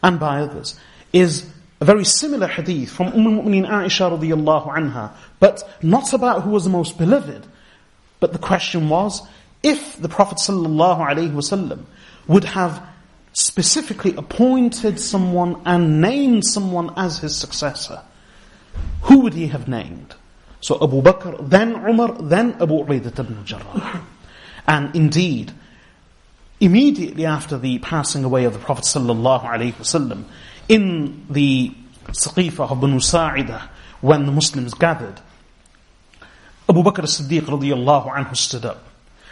and by others, is a very similar hadith from Umm al-Mu'mineen Aisha radiyallahu anha, but not about who was the most beloved. But the question was, if the Prophet sallallahu alaihi wasallam would have specifically appointed someone and named someone as his successor, who would he have named? So Abu Bakr, then Umar, then Abu Ubaidah ibn al-Jarrah. And indeed, immediately after the passing away of the Prophet sallallahu alaihi wasallam, in the Saqifah of Banu Sa'idah, when the Muslims gathered, Abu Bakr as-Siddiq radiyallahu anhu stood up.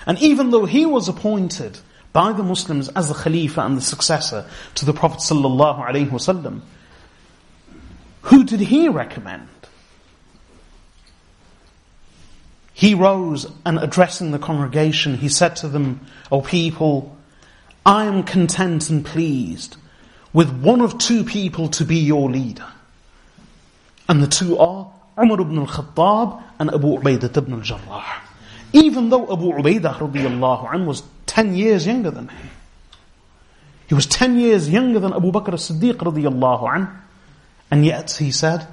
And even though he was appointed by the Muslims as the Khalifa and the successor to the Prophet sallallahu alaihi wasallam, who did he recommend? He rose and, addressing the congregation, he said to them, "O people, I am content and pleased with one of two people to be your leader." And the two are Umar ibn al-Khattab and Abu Ubaidah ibn al-Jarrah. Even though Abu Ubaidah radiyallahu anhu was ten years younger than him. He was ten years younger than Abu Bakr as-Siddiq radiyallahu anhu. And yet he said,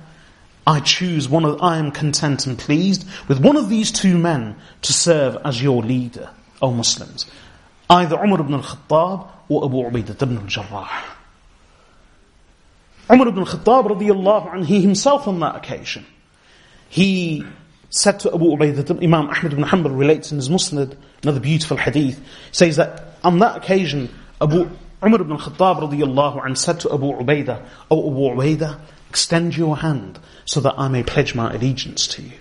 I choose one of, I am content and pleased with one of these two men to serve as your leader, O Muslims. Either Umar ibn al-Khattab or Abu Ubaidah ibn al-Jarrah. Umar ibn al-Khattab radiyallahu anhu, he himself on that occasion, he said to Abu Ubaidah, Imam Ahmad ibn Hanbal relates in his Musnad, another beautiful hadith, says that on that occasion, Abu Umar ibn al-Khattab radiyallahu anhu said to Abu Ubaidah, "O Abu Ubaidah, extend your hand so that I may pledge my allegiance to you.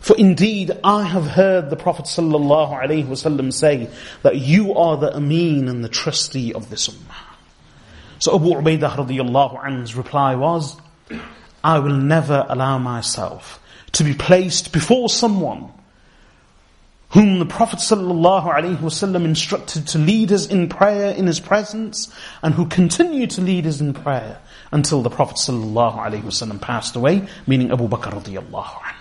For indeed, I have heard the Prophet sallallahu alaihi wasallam say that you are the Ameen and the trustee of this Ummah." So Abu Ubaidah radiyallahu anhu's reply was, I will never allow myself to be placed before someone whom the Prophet ﷺ instructed to lead us in prayer in his presence, and who continue to lead us in prayer until the Prophet ﷺ passed away, meaning Abu Bakr radiyallahu anhu.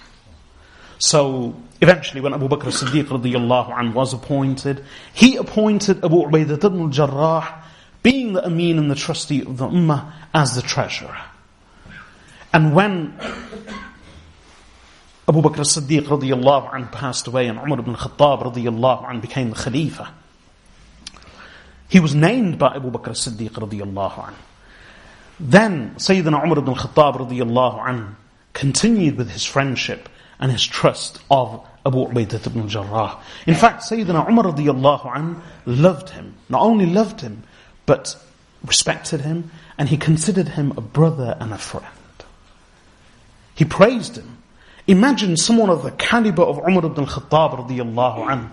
So eventually when Abu Bakr as-Siddiq radiyallahu anhu was appointed, he appointed Abu Ubaidah ibn al-Jarrah, being the Ameen and the trustee of the Ummah, as the treasurer. And when Abu Bakr as-Siddiq radiyallahu anhu passed away and Umar ibn Khattab radiyallahu anhu became the Khalifa, he was named by Abu Bakr as-Siddiq radiyallahu anhu. Then Sayyidina Umar ibn Khattab radiyallahu anhu continued with his friendship and his trust of Abu Ubaidah ibn al-Jarrah. In fact, Sayyidina Umar radiyallahu anhu loved him. Not only loved him, but respected him, and he considered him a brother and a friend. He praised him. Imagine someone of the caliber of Umar ibn al-Khattab radiyallahu anhu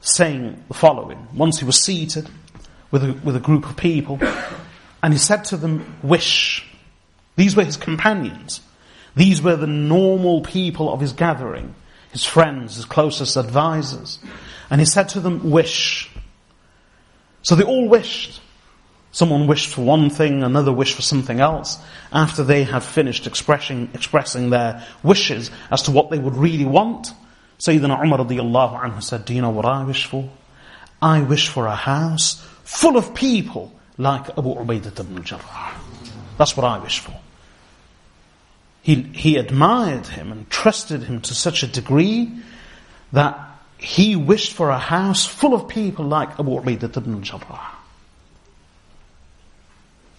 saying the following. Once he was seated with a, with a group of people, and he said to them, "Wish." These were his companions. These were the normal people of his gathering, his friends, his closest advisors. And he said to them, "Wish." So they all wished. Someone wished for one thing, another wished for something else. After they had finished expressing expressing their wishes as to what they would really want, Sayyidina Umar radiyallahu anhu said, "Do you know what I wish for? I wish for a house full of people like Abu Ubaidah ibn al-Jarrah. That's what I wish for." He, he admired him and trusted him to such a degree that he wished for a house full of people like Abu Ubaidah ibn al-Jarrah.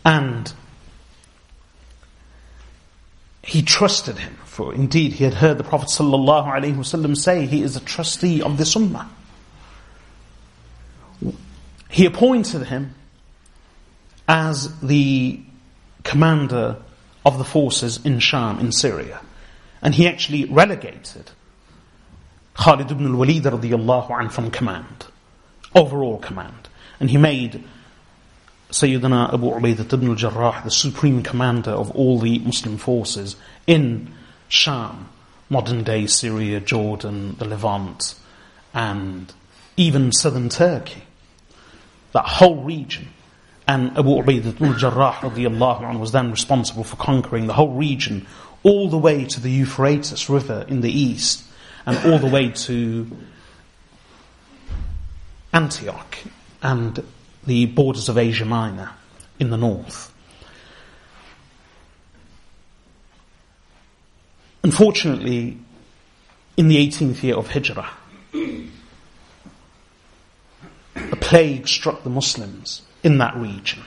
And he trusted him, for indeed he had heard the Prophet ﷺ say, "He is a trustee of this ummah." He appointed him as the commander of the forces in Sham, in Syria. And he actually relegated Khalid ibn al-Walid radiyallahu anhu from command, overall command. And he made Sayyidina Abu Ubaidah ibn al-Jarrah the supreme commander of all the Muslim forces in Sham, modern day Syria, Jordan, the Levant, and even southern Turkey, that whole region. And Abu Ubaidah ibn al-Jarrah radiyallahu anhu was then responsible for conquering the whole region, all the way to the Euphrates River in the east, and all the way to Antioch and the borders of Asia Minor in the north. Unfortunately, in the eighteenth year of Hijrah, a plague struck the Muslims in that region.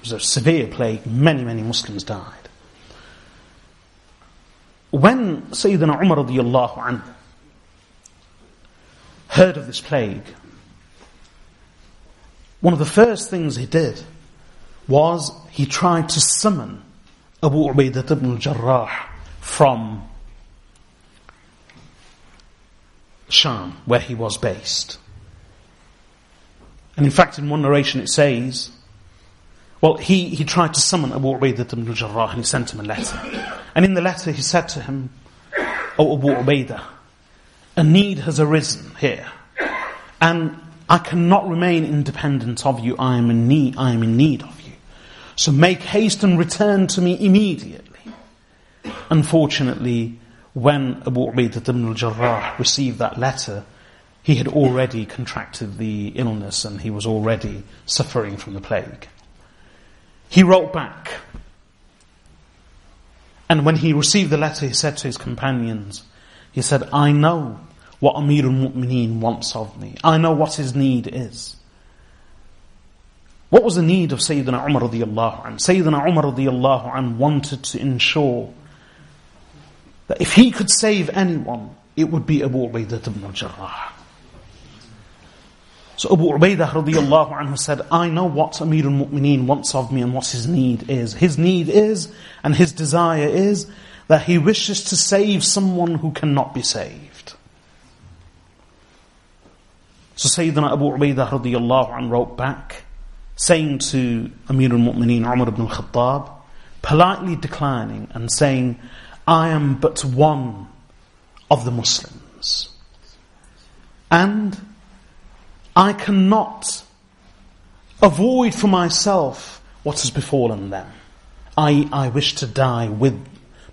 It was a severe plague. Many, many Muslims died. When Sayyidina Umar radiyallahu anhu heard of this plague, one of the first things he did was he tried to summon Abu Ubaidah ibn al-Jarrah from Sham, where he was based. And in fact, in one narration it says, well, he, he tried to summon Abu Ubaidah ibn al-Jarrah and he sent him a letter. And in the letter he said to him, "O Abu Ubaidah, a need has arisen here, and I cannot remain independent of you. I am in need, I am in need of you. So make haste and return to me immediately." Unfortunately, when Abu Ubaidah ibn al-Jarrah received that letter, he had already contracted the illness and he was already suffering from the plague. He wrote back. And when he received the letter, he said to his companions, he said, "I know what Amir al-Mu'mineen wants of me. I know what his need is." What was the need of Sayyidina Umar radiyallahu anhu? Sayyidina Umar radiyallahu anhu wanted to ensure that if he could save anyone, it would be Abu Ubaidah ibn al-Jarrah. So Abu Ubaidah radiyallahu anhu said, "I know what Amir al-Mu'mineen wants of me and what his need is. His need is, and his desire is, that he wishes to save someone who cannot be saved." So Sayyidina Abu Ubaidah radiyallahu anhu wrote back, saying to Amir al-Mu'mineen Umar ibn al-Khattab, politely declining and saying, "I am but one of the Muslims. And I cannot avoid for myself what has befallen them. that is, I wish to die with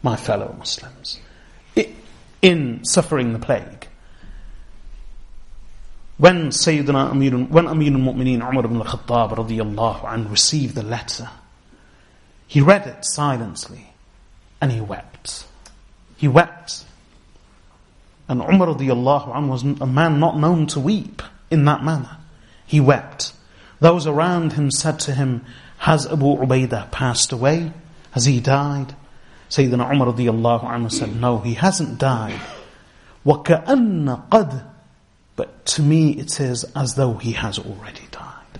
my fellow Muslims in suffering the plague. When Sayyidina Amir, when Amir al-Mu'mineen Umar ibn al-Khattab radiyallahu anhu received the letter, he read it silently and he wept. He wept. And Umar radiyallahu anhu was a man not known to weep in that manner. He wept. Those around him said to him, "Has Abu Ubaidah passed away? Has he died?" Sayyidina Umar radiyallahu anhu said, "No, he hasn't died. وَكَأَنَّ قَدْ But to me it is as though he has already died."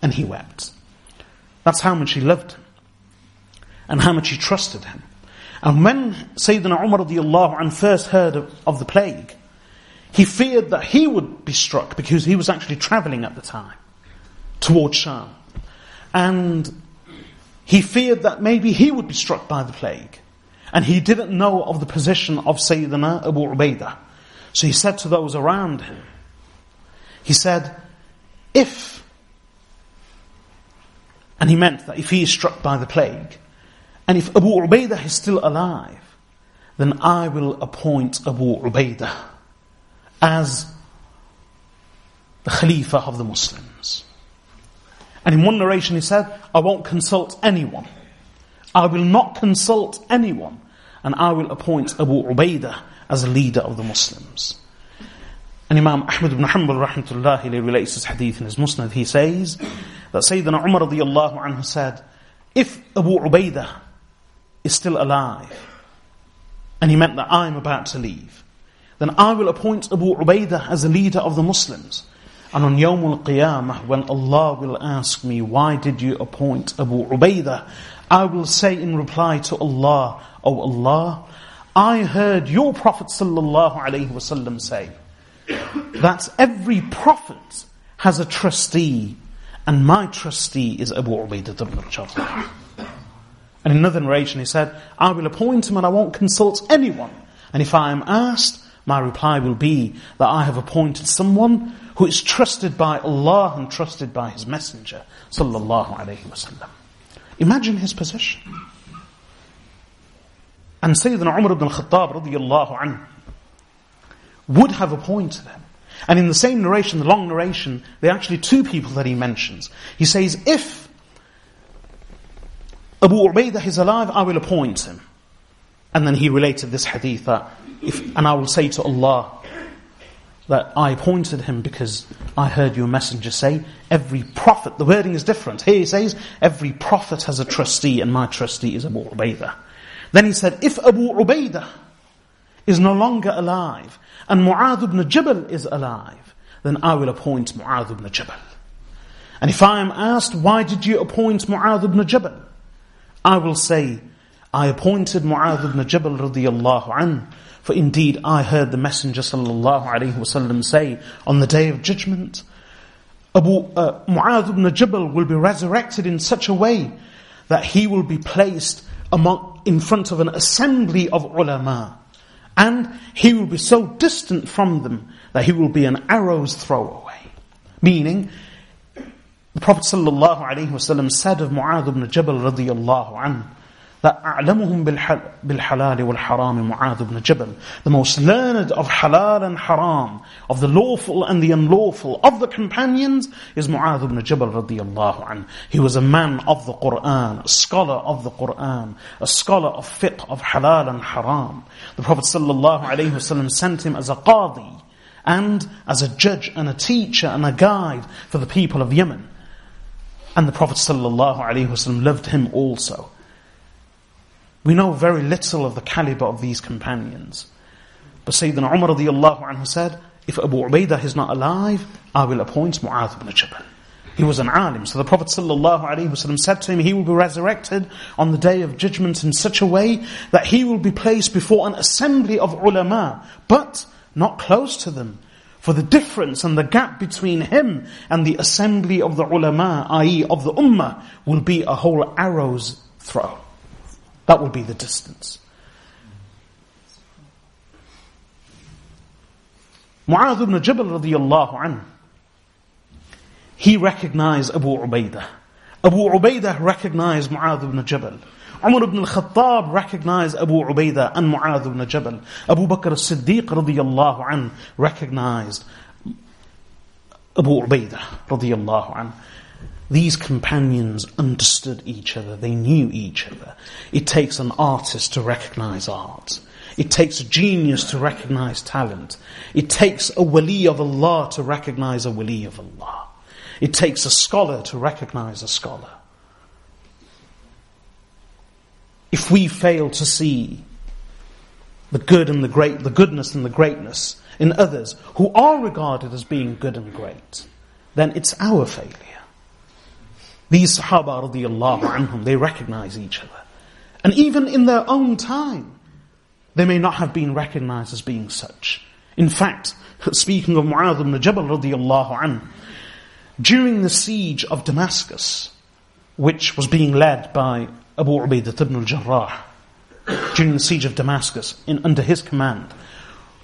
And he wept. That's how much he loved him. And how much he trusted him. And when Sayyidina Umar radiyallahu anhu first heard of, of the plague, he feared that he would be struck, because he was actually travelling at the time towards Sham. And he feared that maybe he would be struck by the plague. And he didn't know of the position of Sayyidina Abu Ubaidah. So he said to those around him, he said, if, and he meant that if he is struck by the plague, and if Abu Ubaidah is still alive, then I will appoint Abu Ubaidah as the Khalifa of the Muslims. And in one narration he said, I won't consult anyone. I will not consult anyone. And I will appoint Abu Ubaidah as a leader of the Muslims. And Imam Ahmad ibn Hanbal rahmatullahi alayhi relates this hadith in his Musnad. He says that Sayyidina Umar radiyallahu anhu said, if Abu Ubaidah is still alive, and he meant that I'm about to leave, then I will appoint Abu Ubaidah as a leader of the Muslims. And on Yawmul Qiyamah, when Allah will ask me, why did you appoint Abu Ubaidah? I will say in reply to Allah, O Allah, I heard your Prophet sallallahu alaihi wasallam say that every prophet has a trustee, and my trustee is Abu Ubaidah ibn al-Jarrah. And in another narration he said, I will appoint him and I won't consult anyone. And if I am asked, my reply will be that I have appointed someone who is trusted by Allah and trusted by His Messenger sallallahu alaihi wasallam. Imagine his position. And Sayyidina Umar ibn al-Khattab radiyallahu anhu would have appointed him. And in the same narration, the long narration, there are actually two people that he mentions. He says, if Abu Ubaidah is alive, I will appoint him. And then he related this hadith that, if, and I will say to Allah that I appointed him because I heard your messenger say, every prophet, the wording is different. Here he says, every prophet has a trustee and my trustee is Abu Ubaidah. Then he said, if Abu Ubaidah is no longer alive, and Mu'adh ibn Jabal is alive, then I will appoint Mu'adh ibn Jabal. And if I am asked, why did you appoint Mu'adh ibn Jabal? I will say, I appointed Mu'adh ibn Jabal radiyallahu anhu, for indeed I heard the Messenger sallallahu alayhi wasallam say, on the Day of Judgment, Abu uh, Mu'adh ibn Jabal will be resurrected in such a way that he will be placed among, in front of an assembly of ulama, and he will be so distant from them that he will be an arrow's throw away. Meaning, the Prophet sallallahu alaihi wasallam said of Mu'adh ibn Jabal radiyallahu anhu that "A'lamuhum bil halal wal haram Mu'adh ibn Jabal," the most learned of halal and haram, of the lawful and the unlawful, of the companions is Mu'adh ibn Jabal radiyallahu anhu. He was a man of the Qur'an, a scholar of the Qur'an, a scholar of fiqh, of halal and haram. The Prophet sallallahu alaihi wasallam sent him as a qadi and as a judge and a teacher and a guide for the people of Yemen. And the Prophet sallallahu alaihi wasallam loved him also. We know very little of the caliber of these companions. But Sayyidina Umar radiyallahu anhu said, if Abu Ubaidah is not alive, I will appoint Mu'adh ibn Jabal. He was an alim. So the Prophet sallallahu alayhi wa sallam said to him, he will be resurrected on the Day of Judgment in such a way that he will be placed before an assembly of ulama, but not close to them. For the difference and the gap between him and the assembly of the ulama, that is of the ummah, will be a whole arrow's throw. That will be the distance. Mu'adh ibn Jabal radiyallahu anhu, he recognized Abu Ubaidah. Abu Ubaidah recognized Mu'adh ibn Jabal. Umar ibn al-Khattab recognized Abu Ubaidah and Mu'adh ibn Jabal. Abu Bakr as-Siddiq radiyallahu anhu recognized Abu Ubaidah radiyallahu anhu. These companions understood each other. They knew each other. It takes an artist to recognize art. It takes a genius to recognize talent. It takes a wali of Allah to recognize a wali of Allah. It takes a scholar to recognize a scholar. If we fail to see the good and the great, the goodness and the greatness in others who are regarded as being good and great, then it's our failure. These Sahaba radiallahu anhum, they recognize each other. And even in their own time, they may not have been recognized as being such. In fact, speaking of Mu'adh ibn Jabal radiallahu anhu, during the siege of Damascus, which was being led by Abu Ubaidah ibn al-Jarrah, during the siege of Damascus, in, under his command,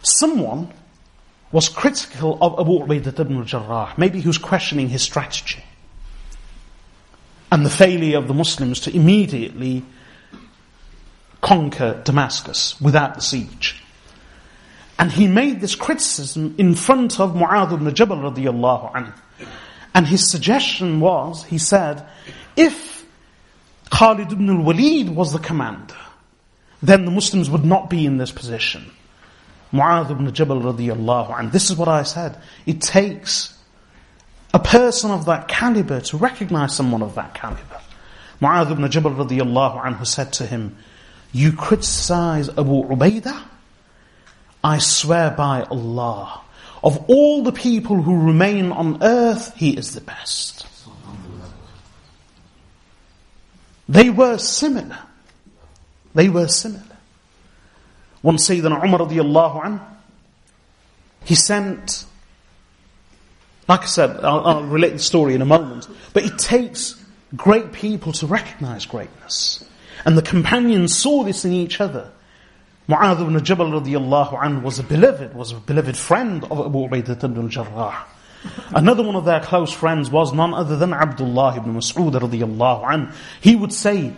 someone was critical of Abu Ubaidah ibn al-Jarrah. Maybe he was questioning his strategy. And the failure of the Muslims to immediately conquer Damascus without the siege. And he made this criticism in front of Mu'adh ibn Jabal radiyallahu anhu. And his suggestion was, he said, if Khalid ibn al-Walid was the commander, then the Muslims would not be in this position. Mu'adh ibn Jabal radiyallahu anhu, this is what I said, it takes a person of that caliber to recognize someone of that caliber. Mu'adh ibn Jabal radiyallahu anhu said to him, you criticize Abu Ubaidah? I swear by Allah, of all the people who remain on earth, he is the best. They were similar. They were similar. One Sayyidina Umar radiyallahu anhu, he sent... Like I said, I'll, I'll relate the story in a moment. But it takes great people to recognize greatness. And the companions saw this in each other. Mu'adh ibn Jabal radiyallahu anhu was a beloved, was a beloved friend of Abu Ubaidah ibn al-Jarrah. Another one of their close friends was none other than Abdullah ibn Mas'ud radiyallahu anhu. He would say,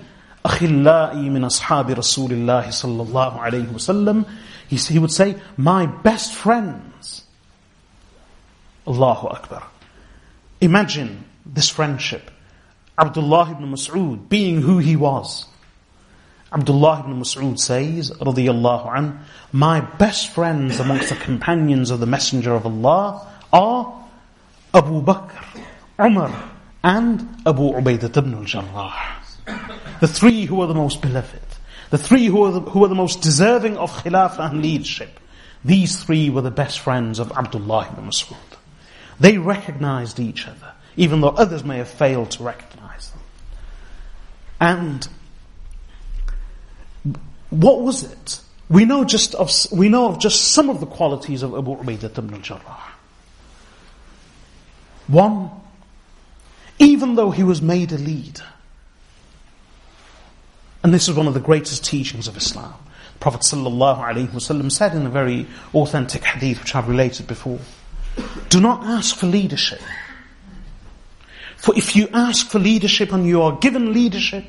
أَخِلَّائِي مِنْ أَصْحَابِ رَسُولِ اللَّهِ صَلَّى اللَّهُ عَلَيْهِ وَسَلَّمُ. He, he would say, my best friends. Allahu Akbar. Imagine this friendship. Abdullah ibn Mas'ud being who he was. Abdullah ibn Mas'ud says, radiyallahu anhu, my best friends amongst the companions of the Messenger of Allah are Abu Bakr, Umar, and Abu Ubaidah ibn al-Jarrah. The three who are the most beloved. The three who are the, who are the most deserving of khilafah and leadership. These three were the best friends of Abdullah ibn Mas'ud. They recognized each other, even though others may have failed to recognize them. And what was it? We know just of we know of just some of the qualities of Abu Ubaidah ibn al-Jarrah. One, even though he was made a leader, and this is one of the greatest teachings of Islam. The Prophet sallallahu alaihi wasallam said in a very authentic hadith, which I've related before, do not ask for leadership. For if you ask for leadership and you are given leadership,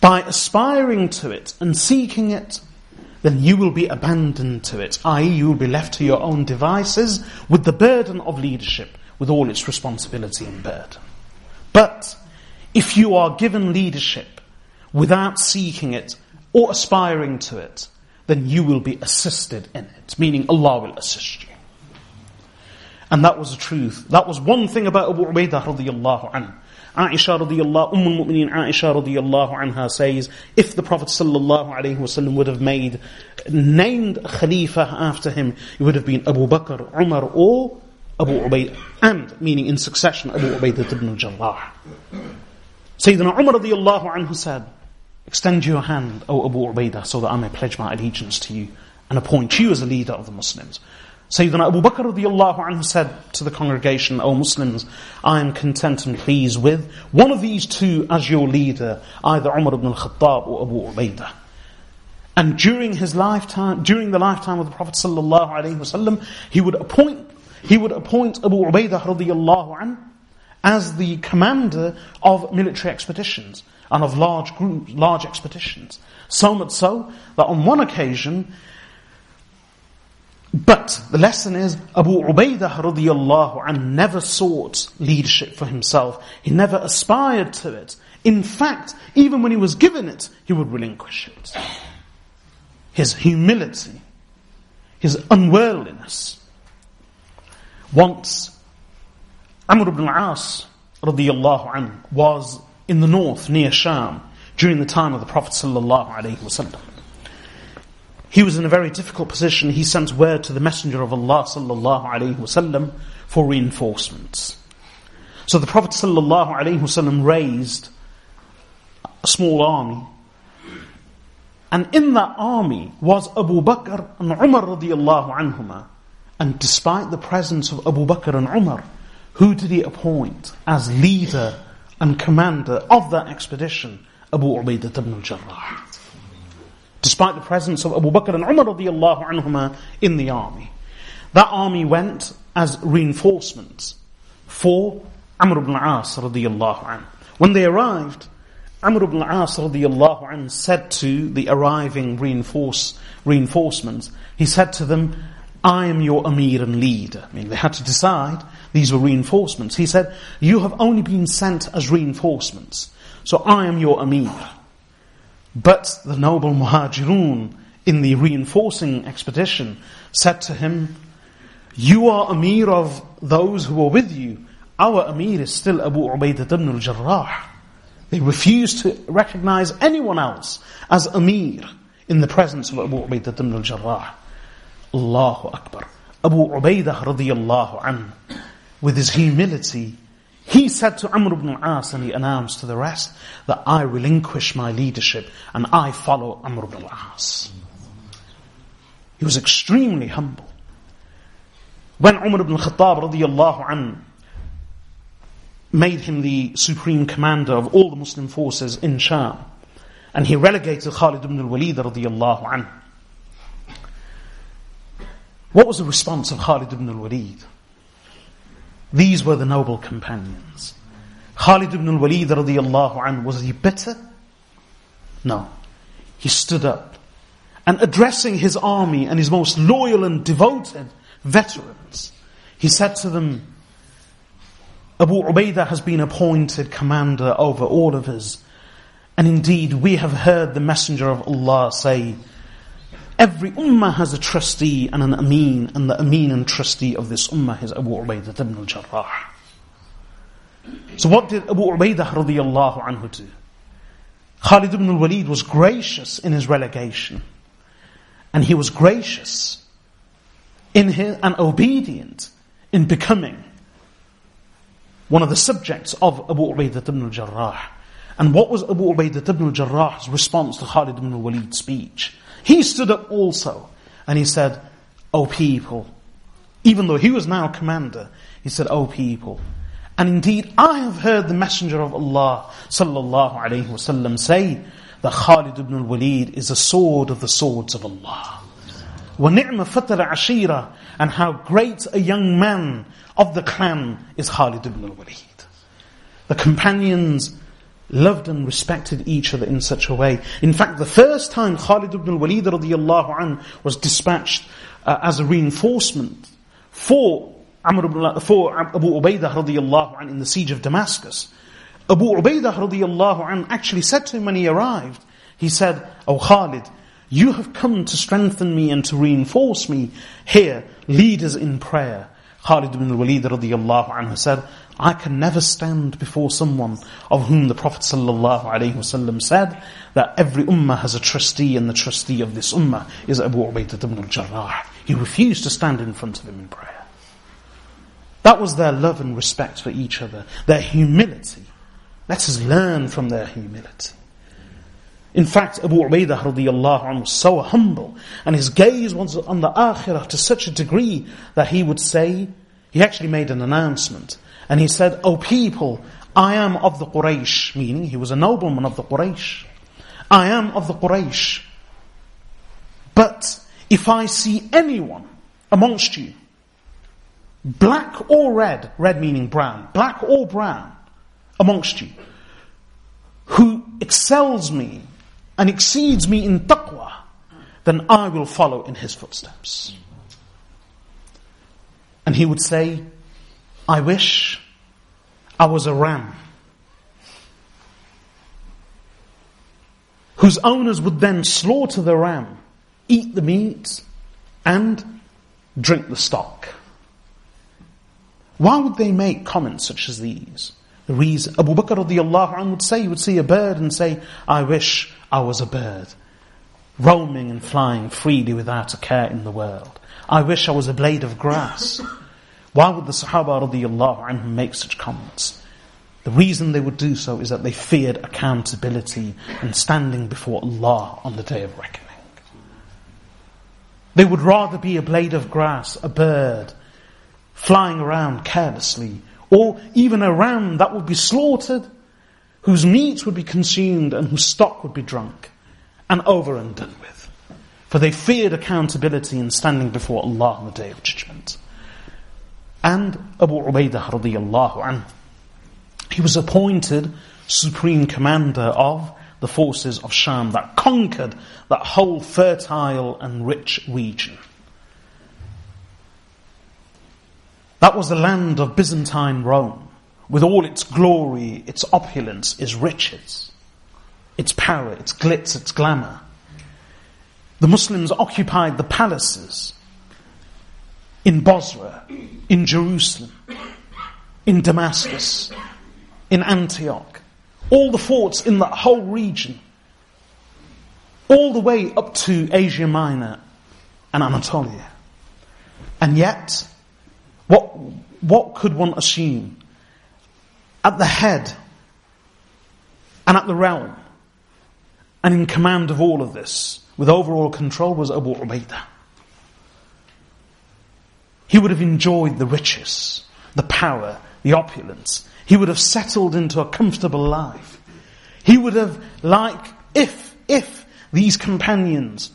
by aspiring to it and seeking it, then you will be abandoned to it, that is you will be left to your own devices with the burden of leadership, with all its responsibility and burden. But if you are given leadership without seeking it or aspiring to it, then you will be assisted in it, meaning Allah will assist you. And that was the truth. That was one thing about Abu Ubaidah radiyallahu anhu. Aisha radiyallahu, Umm al-Mu'mineen Aisha radiyallahu anha says, if the Prophet sallallahu alayhi wa sallam would have made, named a Khalifa after him, it would have been Abu Bakr, Umar, or Abu Ubaidah, and, meaning in succession, Abu Ubaidah ibn al-Jarrah. Sayyidina Umar radiyallahu anhu said, extend your hand, O Abu Ubaidah, so that I may pledge my allegiance to you, and appoint you as a leader of the Muslims. Sayyidina Abu Bakr radiyallahu anhu said to the congregation, O Muslims, I am content and pleased with one of these two as your leader, either Umar ibn al-Khattab or Abu Ubaidah. And during his lifetime, during the lifetime of the Prophet sallallahu alaihi wasallam, he would appoint he would appoint Abu Ubaidah radiyallahu anhu as the commander of military expeditions and of large groups, large expeditions. So much so that on one occasion, but the lesson is Abu Ubaidah radiyallahu anhu never sought leadership for himself. He never aspired to it. In fact, even when he was given it, he would relinquish it. His humility, his unworldliness. Once, Amr ibn al-As radiyallahu anhu was in the north near Sham during the time of the Prophet sallallahu alaihi wasallam. He was in a very difficult position. He sent word to the Messenger of Allah sallallahu alaihi wasallam for reinforcements. So the Prophet sallallahu alaihi wasallam raised a small army. And in that army was Abu Bakr and Umar radiyallahu anhuma. And despite the presence of Abu Bakr and Umar, who did he appoint as leader and commander of that expedition? Abu Ubaidah ibn al-Jarrah. Despite the presence of Abu Bakr and Umar radiyallahu anhuma in the army. That army went as reinforcements for Amr ibn al-As radiyallahu anhu. When they arrived, Amr ibn al-As radiyallahu anhu said to the arriving reinforce, reinforcements, he said to them, "I am your Amir and leader." I mean, they had to decide, these were reinforcements. He said, "You have only been sent as reinforcements, so I am your Amir." But the noble Muhajirun in the reinforcing expedition said to him, "You are Amir of those who are with you. Our Amir is still Abu Ubaidah ibn al-Jarrah." They refused to recognize anyone else as Amir in the presence of Abu Ubaidah ibn al-Jarrah. Allahu Akbar. Abu Ubaidah radiyallahu anhu, with his humility, he said to Amr ibn al-As, and he announced to the rest, that "I relinquish my leadership and I follow Amr ibn al-As." He was extremely humble. When Umar ibn al-Khattab radiyallahu anhu made him the supreme commander of all the Muslim forces in Sham, and he relegated Khalid ibn al-Walid radiyallahu anhu, what was the response of Khalid ibn al-Walid? These were the noble companions. Khalid ibn al-Walid radiyallahu anhu, was he bitter? No. He stood up and addressing his army and his most loyal and devoted veterans, he said to them, "Abu Ubaidah has been appointed commander over all of us. And indeed, we have heard the Messenger of Allah say, every ummah has a trustee and an ameen, and the ameen and trustee of this ummah is Abu Ubaidah ibn al-Jarrah." So what did Abu Ubaidah radiyallahu anhu do? Khalid ibn al-Walid was gracious in his relegation. And he was gracious in his, and obedient in becoming one of the subjects of Abu Ubaidah ibn al-Jarrah. And what was Abu Ubaidah ibn al-Jarrah's response to Khalid ibn al-Walid's speech? He stood up also, and he said, "O people," even though he was now commander, he said, "O people, and indeed I have heard the Messenger of Allah sallallahu alaihi wasallam say that Khalid ibn al-Walid is a sword of the swords of Allah. وَنِعْمَ فَتَرَ عَشِيرًا, and how great a young man of the clan is Khalid ibn al-Walid." The companions loved and respected each other in such a way. In fact, the first time Khalid ibn al-Walid radiyallahu anhu was dispatched uh, as a reinforcement for, Amr ibn, for Abu Ubaidah radiyallahu anhu in the siege of Damascus, Abu Ubaidah radiyallahu anhu actually said to him when he arrived, he said, "O Khalid, you have come to strengthen me and to reinforce me here, lead us in prayer." Khalid ibn al-Walid radiyallahu anhu said, "I can never stand before someone of whom the Prophet sallallahu alaihi wasallam said that every ummah has a trustee and the trustee of this ummah is Abu Ubaidah ibn al-Jarrah." He refused to stand in front of him in prayer. That was their love and respect for each other, their humility. Let us learn from their humility. In fact, Abu Ubaidah radiyallahu anhu was so humble, and his gaze was on the akhirah to such a degree that he would say, he actually made an announcement, and he said, "O people, I am of the Quraysh," meaning he was a nobleman of the Quraysh. "I am of the Quraysh. But if I see anyone amongst you, black or red, red meaning brown, black or brown amongst you, who excels me and exceeds me in taqwa, then I will follow in his footsteps. And he would say, I wish I was a ram, whose owners would then slaughter the ram, eat the meat, and drink the stock. Why would they make comments such as these? The reason, Abu Bakr radiallahu anhu would say, he would see a bird and say, I wish I was a bird, roaming and flying freely without a care in the world. I wish I was a blade of grass. Why would the Sahaba radiallahu anhu make such comments? The reason they would do so is that they feared accountability and standing before Allah on the day of reckoning. They would rather be a blade of grass, a bird, flying around carelessly, or even a ram that would be slaughtered, whose meat would be consumed and whose stock would be drunk, and over and done with. For they feared accountability and standing before Allah on the day of judgment. And Abu Ubaidah radiallahu anhu, he was appointed supreme commander of the forces of Sham that conquered that whole fertile and rich region. That was the land of Byzantine Rome, with all its glory, its opulence, its riches, its power, its glitz, its glamour. The Muslims occupied the palaces in Bosra, in Jerusalem, in Damascus, in Antioch, all the forts in that whole region, all the way up to Asia Minor and Anatolia. And yet, what, what could one assume? At the head and at the realm and in command of all of this, with overall control, was Abu Ubaidah. He would have enjoyed the riches, the power, the opulence. He would have settled into a comfortable life. He would have, like, if, if these companions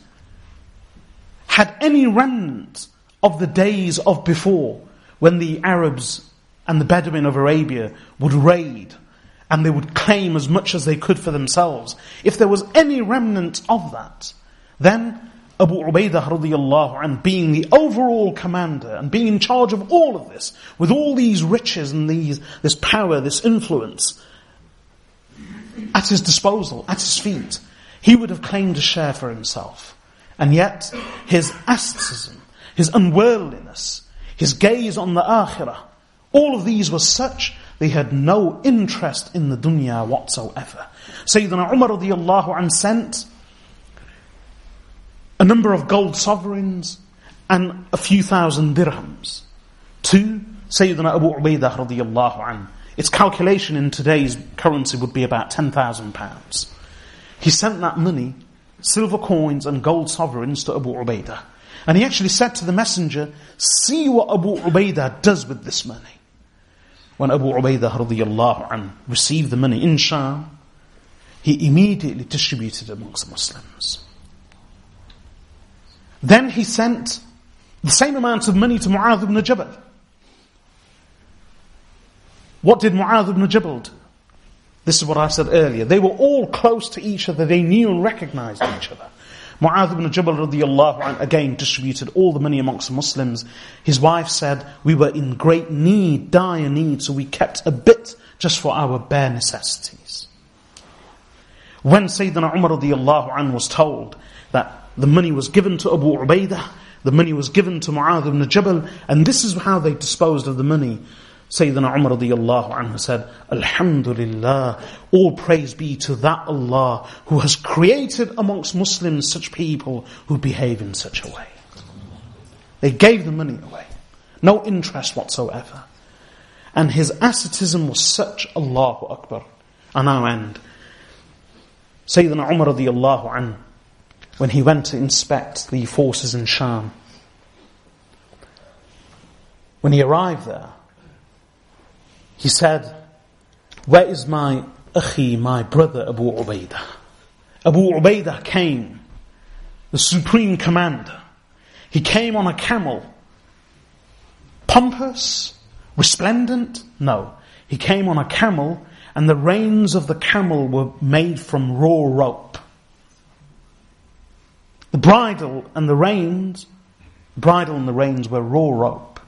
had any remnant of the days of before, when the Arabs and the Bedouin of Arabia would raid and they would claim as much as they could for themselves. If there was any remnant of that, then Abu Ubaidah radiallahu anhu, being the overall commander and being in charge of all of this, with all these riches and these this power, this influence at his disposal, at his feet, he would have claimed a share for himself. And yet, his asceticism, his unworldliness, his gaze on the akhirah, all of these were such, they had no interest in the dunya whatsoever. Sayyidina Umar radiallahu anhu sent a number of gold sovereigns and a few thousand dirhams to Sayyidina Abu Ubaidah radiallahu anhu. Its calculation in today's currency would be about ten thousand pounds. He sent that money, silver coins and gold sovereigns, to Abu Ubaidah. And he actually said to the messenger, see what Abu Ubaidah does with this money. When Abu Ubaidah radiallahu anhu received the money in Sham, he immediately distributed it amongst the Muslims. Then he sent the same amount of money to Mu'adh ibn Jabal. What did Mu'adh ibn Jabal do? This is what I said earlier. They were all close to each other. They knew and recognized each other. Mu'adh ibn Jabal radiallahu anhu again distributed all the money amongst the Muslims. His wife said, we were in great need, dire need, so we kept a bit just for our bare necessities. When Sayyidina Umar radiallahu anhu was told that the money was given to Abu Ubaidah, the money was given to Mu'adh ibn Jabal, and this is how they disposed of the money, Sayyidina Umar radiallahu anhu said, Alhamdulillah, all praise be to that Allah who has created amongst Muslims such people who behave in such a way. They gave the money away. No interest whatsoever. And his asceticism was such, Allahu Akbar. And now end. Sayyidina Umar radiallahu anhu, when he went to inspect the forces in Sham, when he arrived there, he said, where is my akhi, my brother Abu Ubaidah? Abu Ubaidah came the supreme commander. He came on a camel. Pompous? Resplendent? No. He came on a camel, and the reins of the camel were made from raw rope. The bridle and the reins, bridle and the reins were raw rope.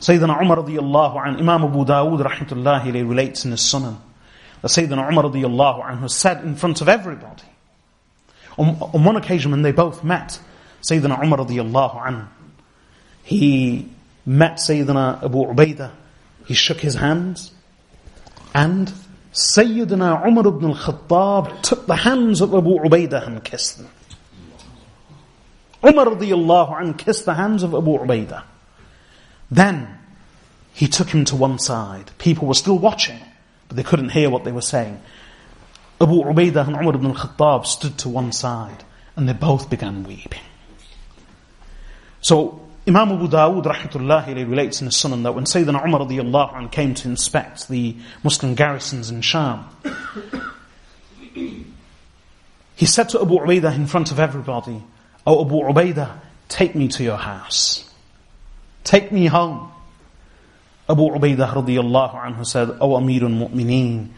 Sayyidina Umar radiyallahu anhu, Imam Abu Dawud rahmatullahi alayhi relates in his Sunan, that Sayyidina Umar radiyallahu anhu said in front of everybody, on, on one occasion when they both met, Sayyidina Umar radiyallahu anhu, he met Sayyidina Abu Ubaidah, he shook his hands, and Sayyidina Umar ibn al-Khattab took the hands of Abu Ubaidah and kissed them. Umar radiyallahu anhu kissed the hands of Abu Ubaidah. Then he took him to one side. People were still watching, but they couldn't hear what they were saying. Abu Ubaidah and Umar ibn al-Khattab stood to one side, and they both began weeping. So Imam Abu Dawud rahmatullahi alayhi relates in his Sunan that when Sayyidina Umar radiyallahu anhu came to inspect the Muslim garrisons in Sham, he said to Abu Ubaidah in front of everybody, "O Abu Ubaidah, take me to your house. Take me home." Abu Ubaidah radiyallahu anhu said, "O Amirul Mu'mineen,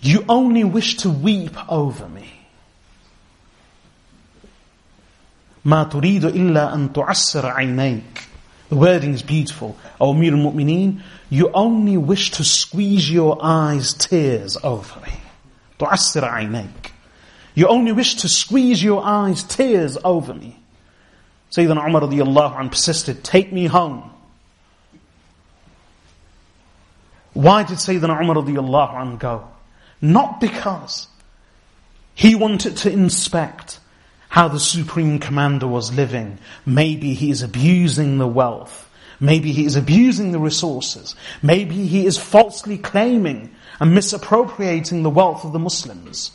you only wish to weep over me. Ma turidu illa an tu'assir aynayk." The wording is beautiful. "O Amirul Mu'mineen, you only wish to squeeze your eyes' tears over me. Tu'assir aynayk. You only wish to squeeze your eyes' tears over me." Sayyidina Umar radiyallahu anhu persisted, "Take me home." Why did Sayyidina Umar radiyallahu anhu go? Not because he wanted to inspect how the supreme commander was living. Maybe he is abusing the wealth. Maybe he is abusing the resources. Maybe he is falsely claiming and misappropriating the wealth of the Muslims.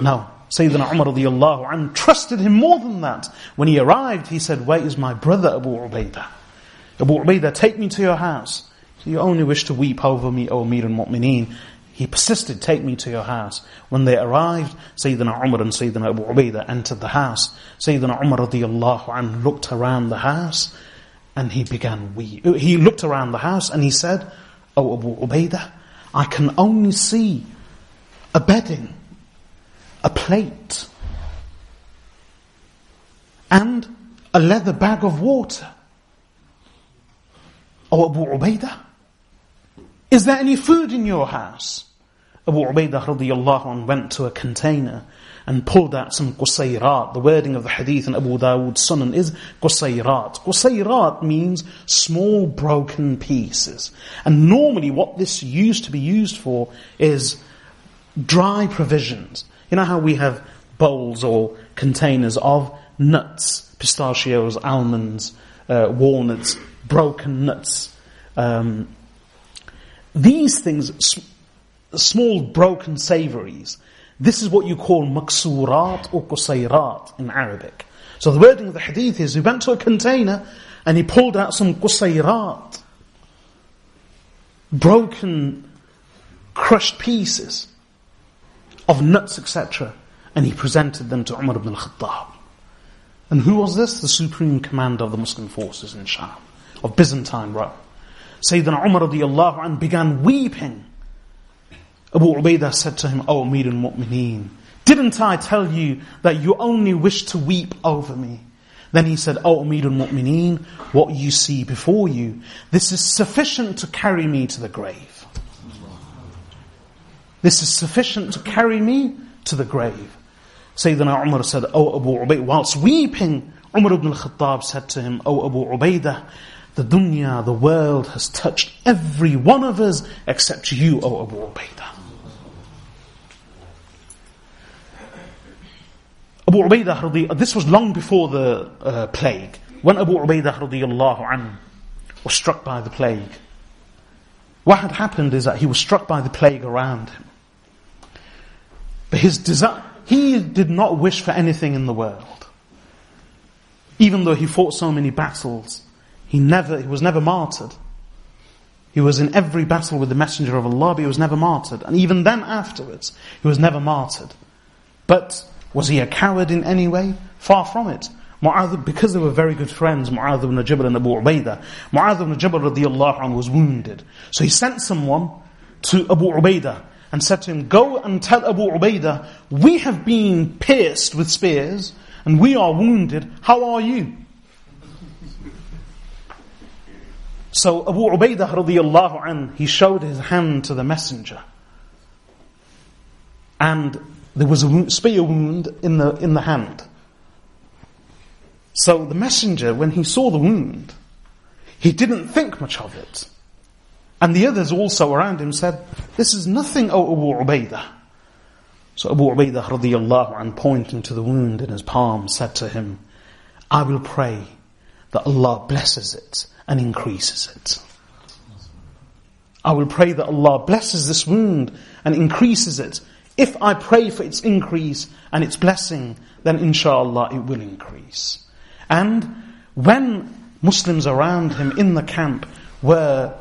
No. Sayyidina Umar radiyallahu anhu trusted him more than that. When he arrived, he said, "Where is my brother Abu Ubaidah? Abu Ubaidah, take me to your house. You only wish to weep over me, O Amir al-Mu'mineen." He persisted, "Take me to your house." When they arrived, Sayyidina Umar and Sayyidina Abu Ubaidah entered the house. Sayyidina Umar radiyallahu anhu looked around the house and he began weep. He looked around the house and he said, "O Abu Ubaidah, I can only see a bedding, a plate, and a leather bag of water. O Abu Ubaidah, is there any food in your house?" Abu Ubaidah radiyallahu anhu went to a container and pulled out some qusayrat. The wording of the hadith in Abu Dawud's Sunan is qusayrat. Qusayrat means small broken pieces. And normally what this used to be used for is dry provisions. You know how we have bowls or containers of nuts, pistachios, almonds, uh, walnuts, broken nuts. Um, these things, sm- small broken savouries, this is what you call maksurat or qusayrat in Arabic. So the wording of the hadith is, he went to a container and he pulled out some qusayrat, broken, crushed pieces of nuts, et cetera, and he presented them to Umar ibn al-Khattab. And who was this? The supreme commander of the Muslim forces in Sham, of Byzantine Rome. Sayyidina Umar radiyallahu anhu began weeping. Abu Ubaidah said to him, "O Amir al-Mu'mineen, didn't I tell you that you only wish to weep over me?" Then he said, "O Amir al-Mu'mineen, what you see before you, this is sufficient to carry me to the grave. This is sufficient to carry me to the grave." Sayyidina Umar said, "O Abu Ubaidah," whilst weeping, Umar ibn al-Khattab said to him, "O Abu Ubaidah, the dunya, the world, has touched every one of us except you, O Abu Ubaidah." Abu Ubaidah, this was long before the uh, plague. When Abu Ubaidah radiyallahu anhu was struck by the plague, what had happened is that he was struck by the plague around him. But his desire, he did not wish for anything in the world. Even though he fought so many battles, he never, he was never martyred. He was in every battle with the Messenger of Allah, but he was never martyred. And even then afterwards, he was never martyred. But Was he a coward in any way? Far from it. Mu'adh, because they were very good friends, Mu'adh ibn Jabal and Abu Ubaidah. Mu'adh ibn Jabal radiyallahu anhu was wounded. So he sent someone to Abu Ubaidah and said to him, go and tell Abu Ubaidah, we have been pierced with spears and we are wounded. How are you? So Abu Ubaidah radiyallahu anhu, he showed his hand to the messenger. And there was a spear wound in the in the hand. So the messenger, when he saw the wound, he didn't think much of it. And the others also around him said, this is nothing, O Abu Ubaidah. So Abu Ubaidah radiyallahu anhu, pointing to the wound in his palm, said to him, I will pray that Allah blesses it and increases it. I will pray that Allah blesses this wound and increases it. If I pray for its increase and its blessing, then inshallah it will increase. And when Muslims around him in the camp were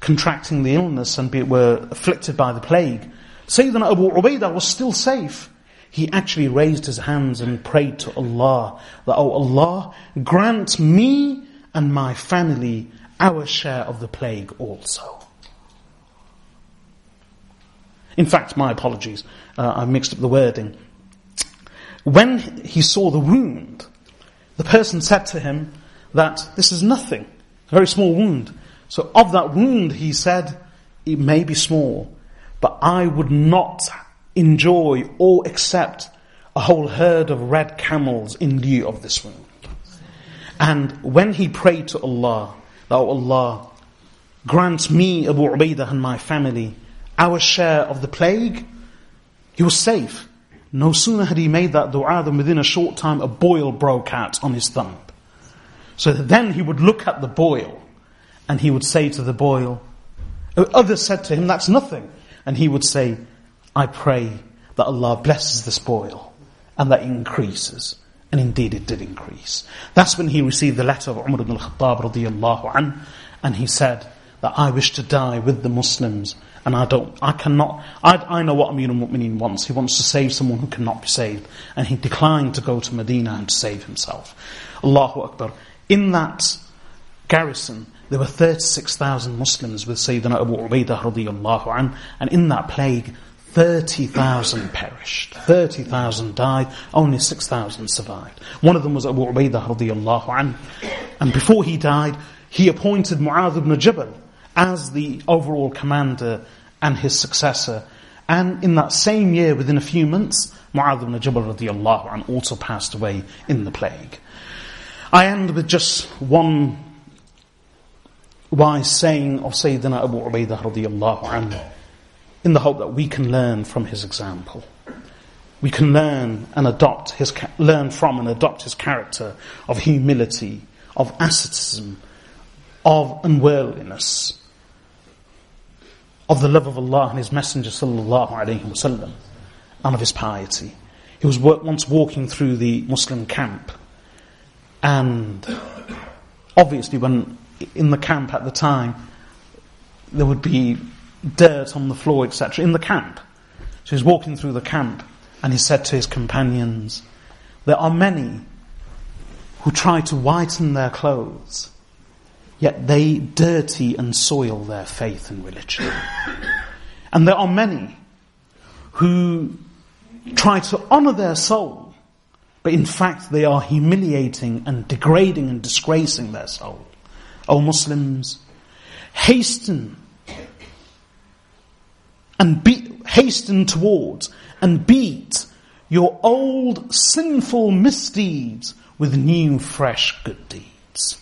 contracting the illness and were afflicted by the plague, Sayyidina Abu Ubaidah was still safe. He actually raised his hands and prayed to Allah that, oh Allah, grant me and my family our share of the plague also. In fact, my apologies, uh, I mixed up the wording. When he saw the wound, the person said to him that this is nothing, a very small wound. So of that wound, he said, it may be small, but I would not enjoy or accept a whole herd of red camels in lieu of this wound. And when he prayed to Allah, oh Allah, grant me, Abu Ubaidah, and my family our share of the plague, he was safe. No sooner had he made that dua than within a short time a boil broke out on his thumb. So then he would look at the boil and he would say to the boil, others said to him, that's nothing. And he would say, I pray that Allah blesses this boil and that it increases. And indeed it did increase. That's when he received the letter of Umar ibn al-Khattab radiyallahu anhu, and he said that I wish to die with the Muslims. And I don't, I cannot, I, I know what Amir al-Mu'mineen wants. He wants to save someone who cannot be saved. And he declined to go to Medina and to save himself. Allahu Akbar. In that garrison, there were thirty-six thousand Muslims with Sayyidina Abu Ubaidah radiyallahu anhu. And in that plague, thirty thousand perished. thirty thousand died. Only six thousand survived. One of them was Abu Ubaidah radiyallahu anhu. And before he died, he appointed Mu'adh ibn Jabal as the overall commander and his successor. And in that same year, within a few months, Mu'adh ibn Jabal radiyallahu anhu also passed away in the plague. I end with just one wise saying of Sayyidina Abu Ubaidah radiyallahu anhu, in the hope that we can learn from his example. We can learn and adopt his, learn from and adopt his character of humility, of asceticism, of unworldliness, of the love of Allah and His Messenger sallallahu alaihi wasallam, and of his piety. He was once walking through the Muslim camp, and obviously, when in the camp at the time, there would be dirt on the floor, et cetera, in the camp. So he was walking through the camp, and he said to his companions, "There are many who try to whiten their clothes, yet they dirty and soil their faith and religion. And there are many who try to honour their soul, but in fact they are humiliating and degrading and disgracing their soul. O Muslims, hasten and be, hasten towards and beat your old sinful misdeeds with new fresh good deeds."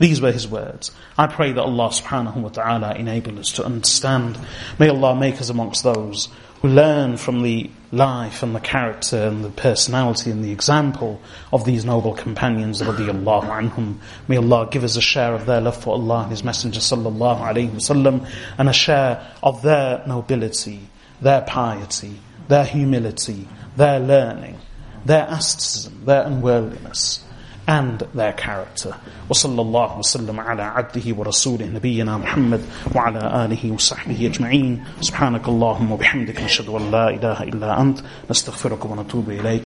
These were his words. I pray that Allah subhanahu wa ta'ala enable us to understand. May Allah make us amongst those who learn from the life and the character and the personality and the example of these noble companions radiyallahu anhum. May Allah give us a share of their love for Allah and His Messenger sallallahu alayhi wasallam, and a share of their nobility, their piety, their humility, their learning, their asceticism, their unworldliness, and their character. وصلى الله وسلم على عبده ورسوله نبينا محمد وعلى آله وصحبه أجمعين. سبحانك اللهم وبحمدك نشهد أن لا إله إلا أنت نستغفرك ونتوب إليك.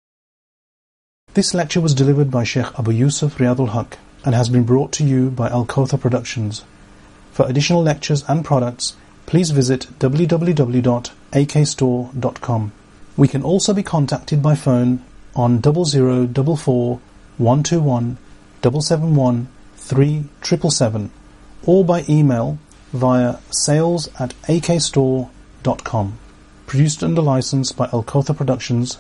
This lecture was delivered by Sheikh Abu Yusuf Riyadul Haq and has been brought to you by Al Kawthar Productions. For additional lectures and products, please visit w w w dot a k store dot com. We can also be contacted by phone on double zero double four one two one seven seven one three seven seven or by email via sales at a k store dot com. Produced under license by Al Kawthar Productions.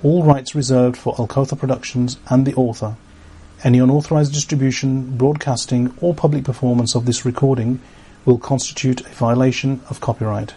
All rights reserved for Al Kawthar Productions and the author. Any unauthorized distribution, broadcasting, or public performance of this recording will constitute a violation of copyright.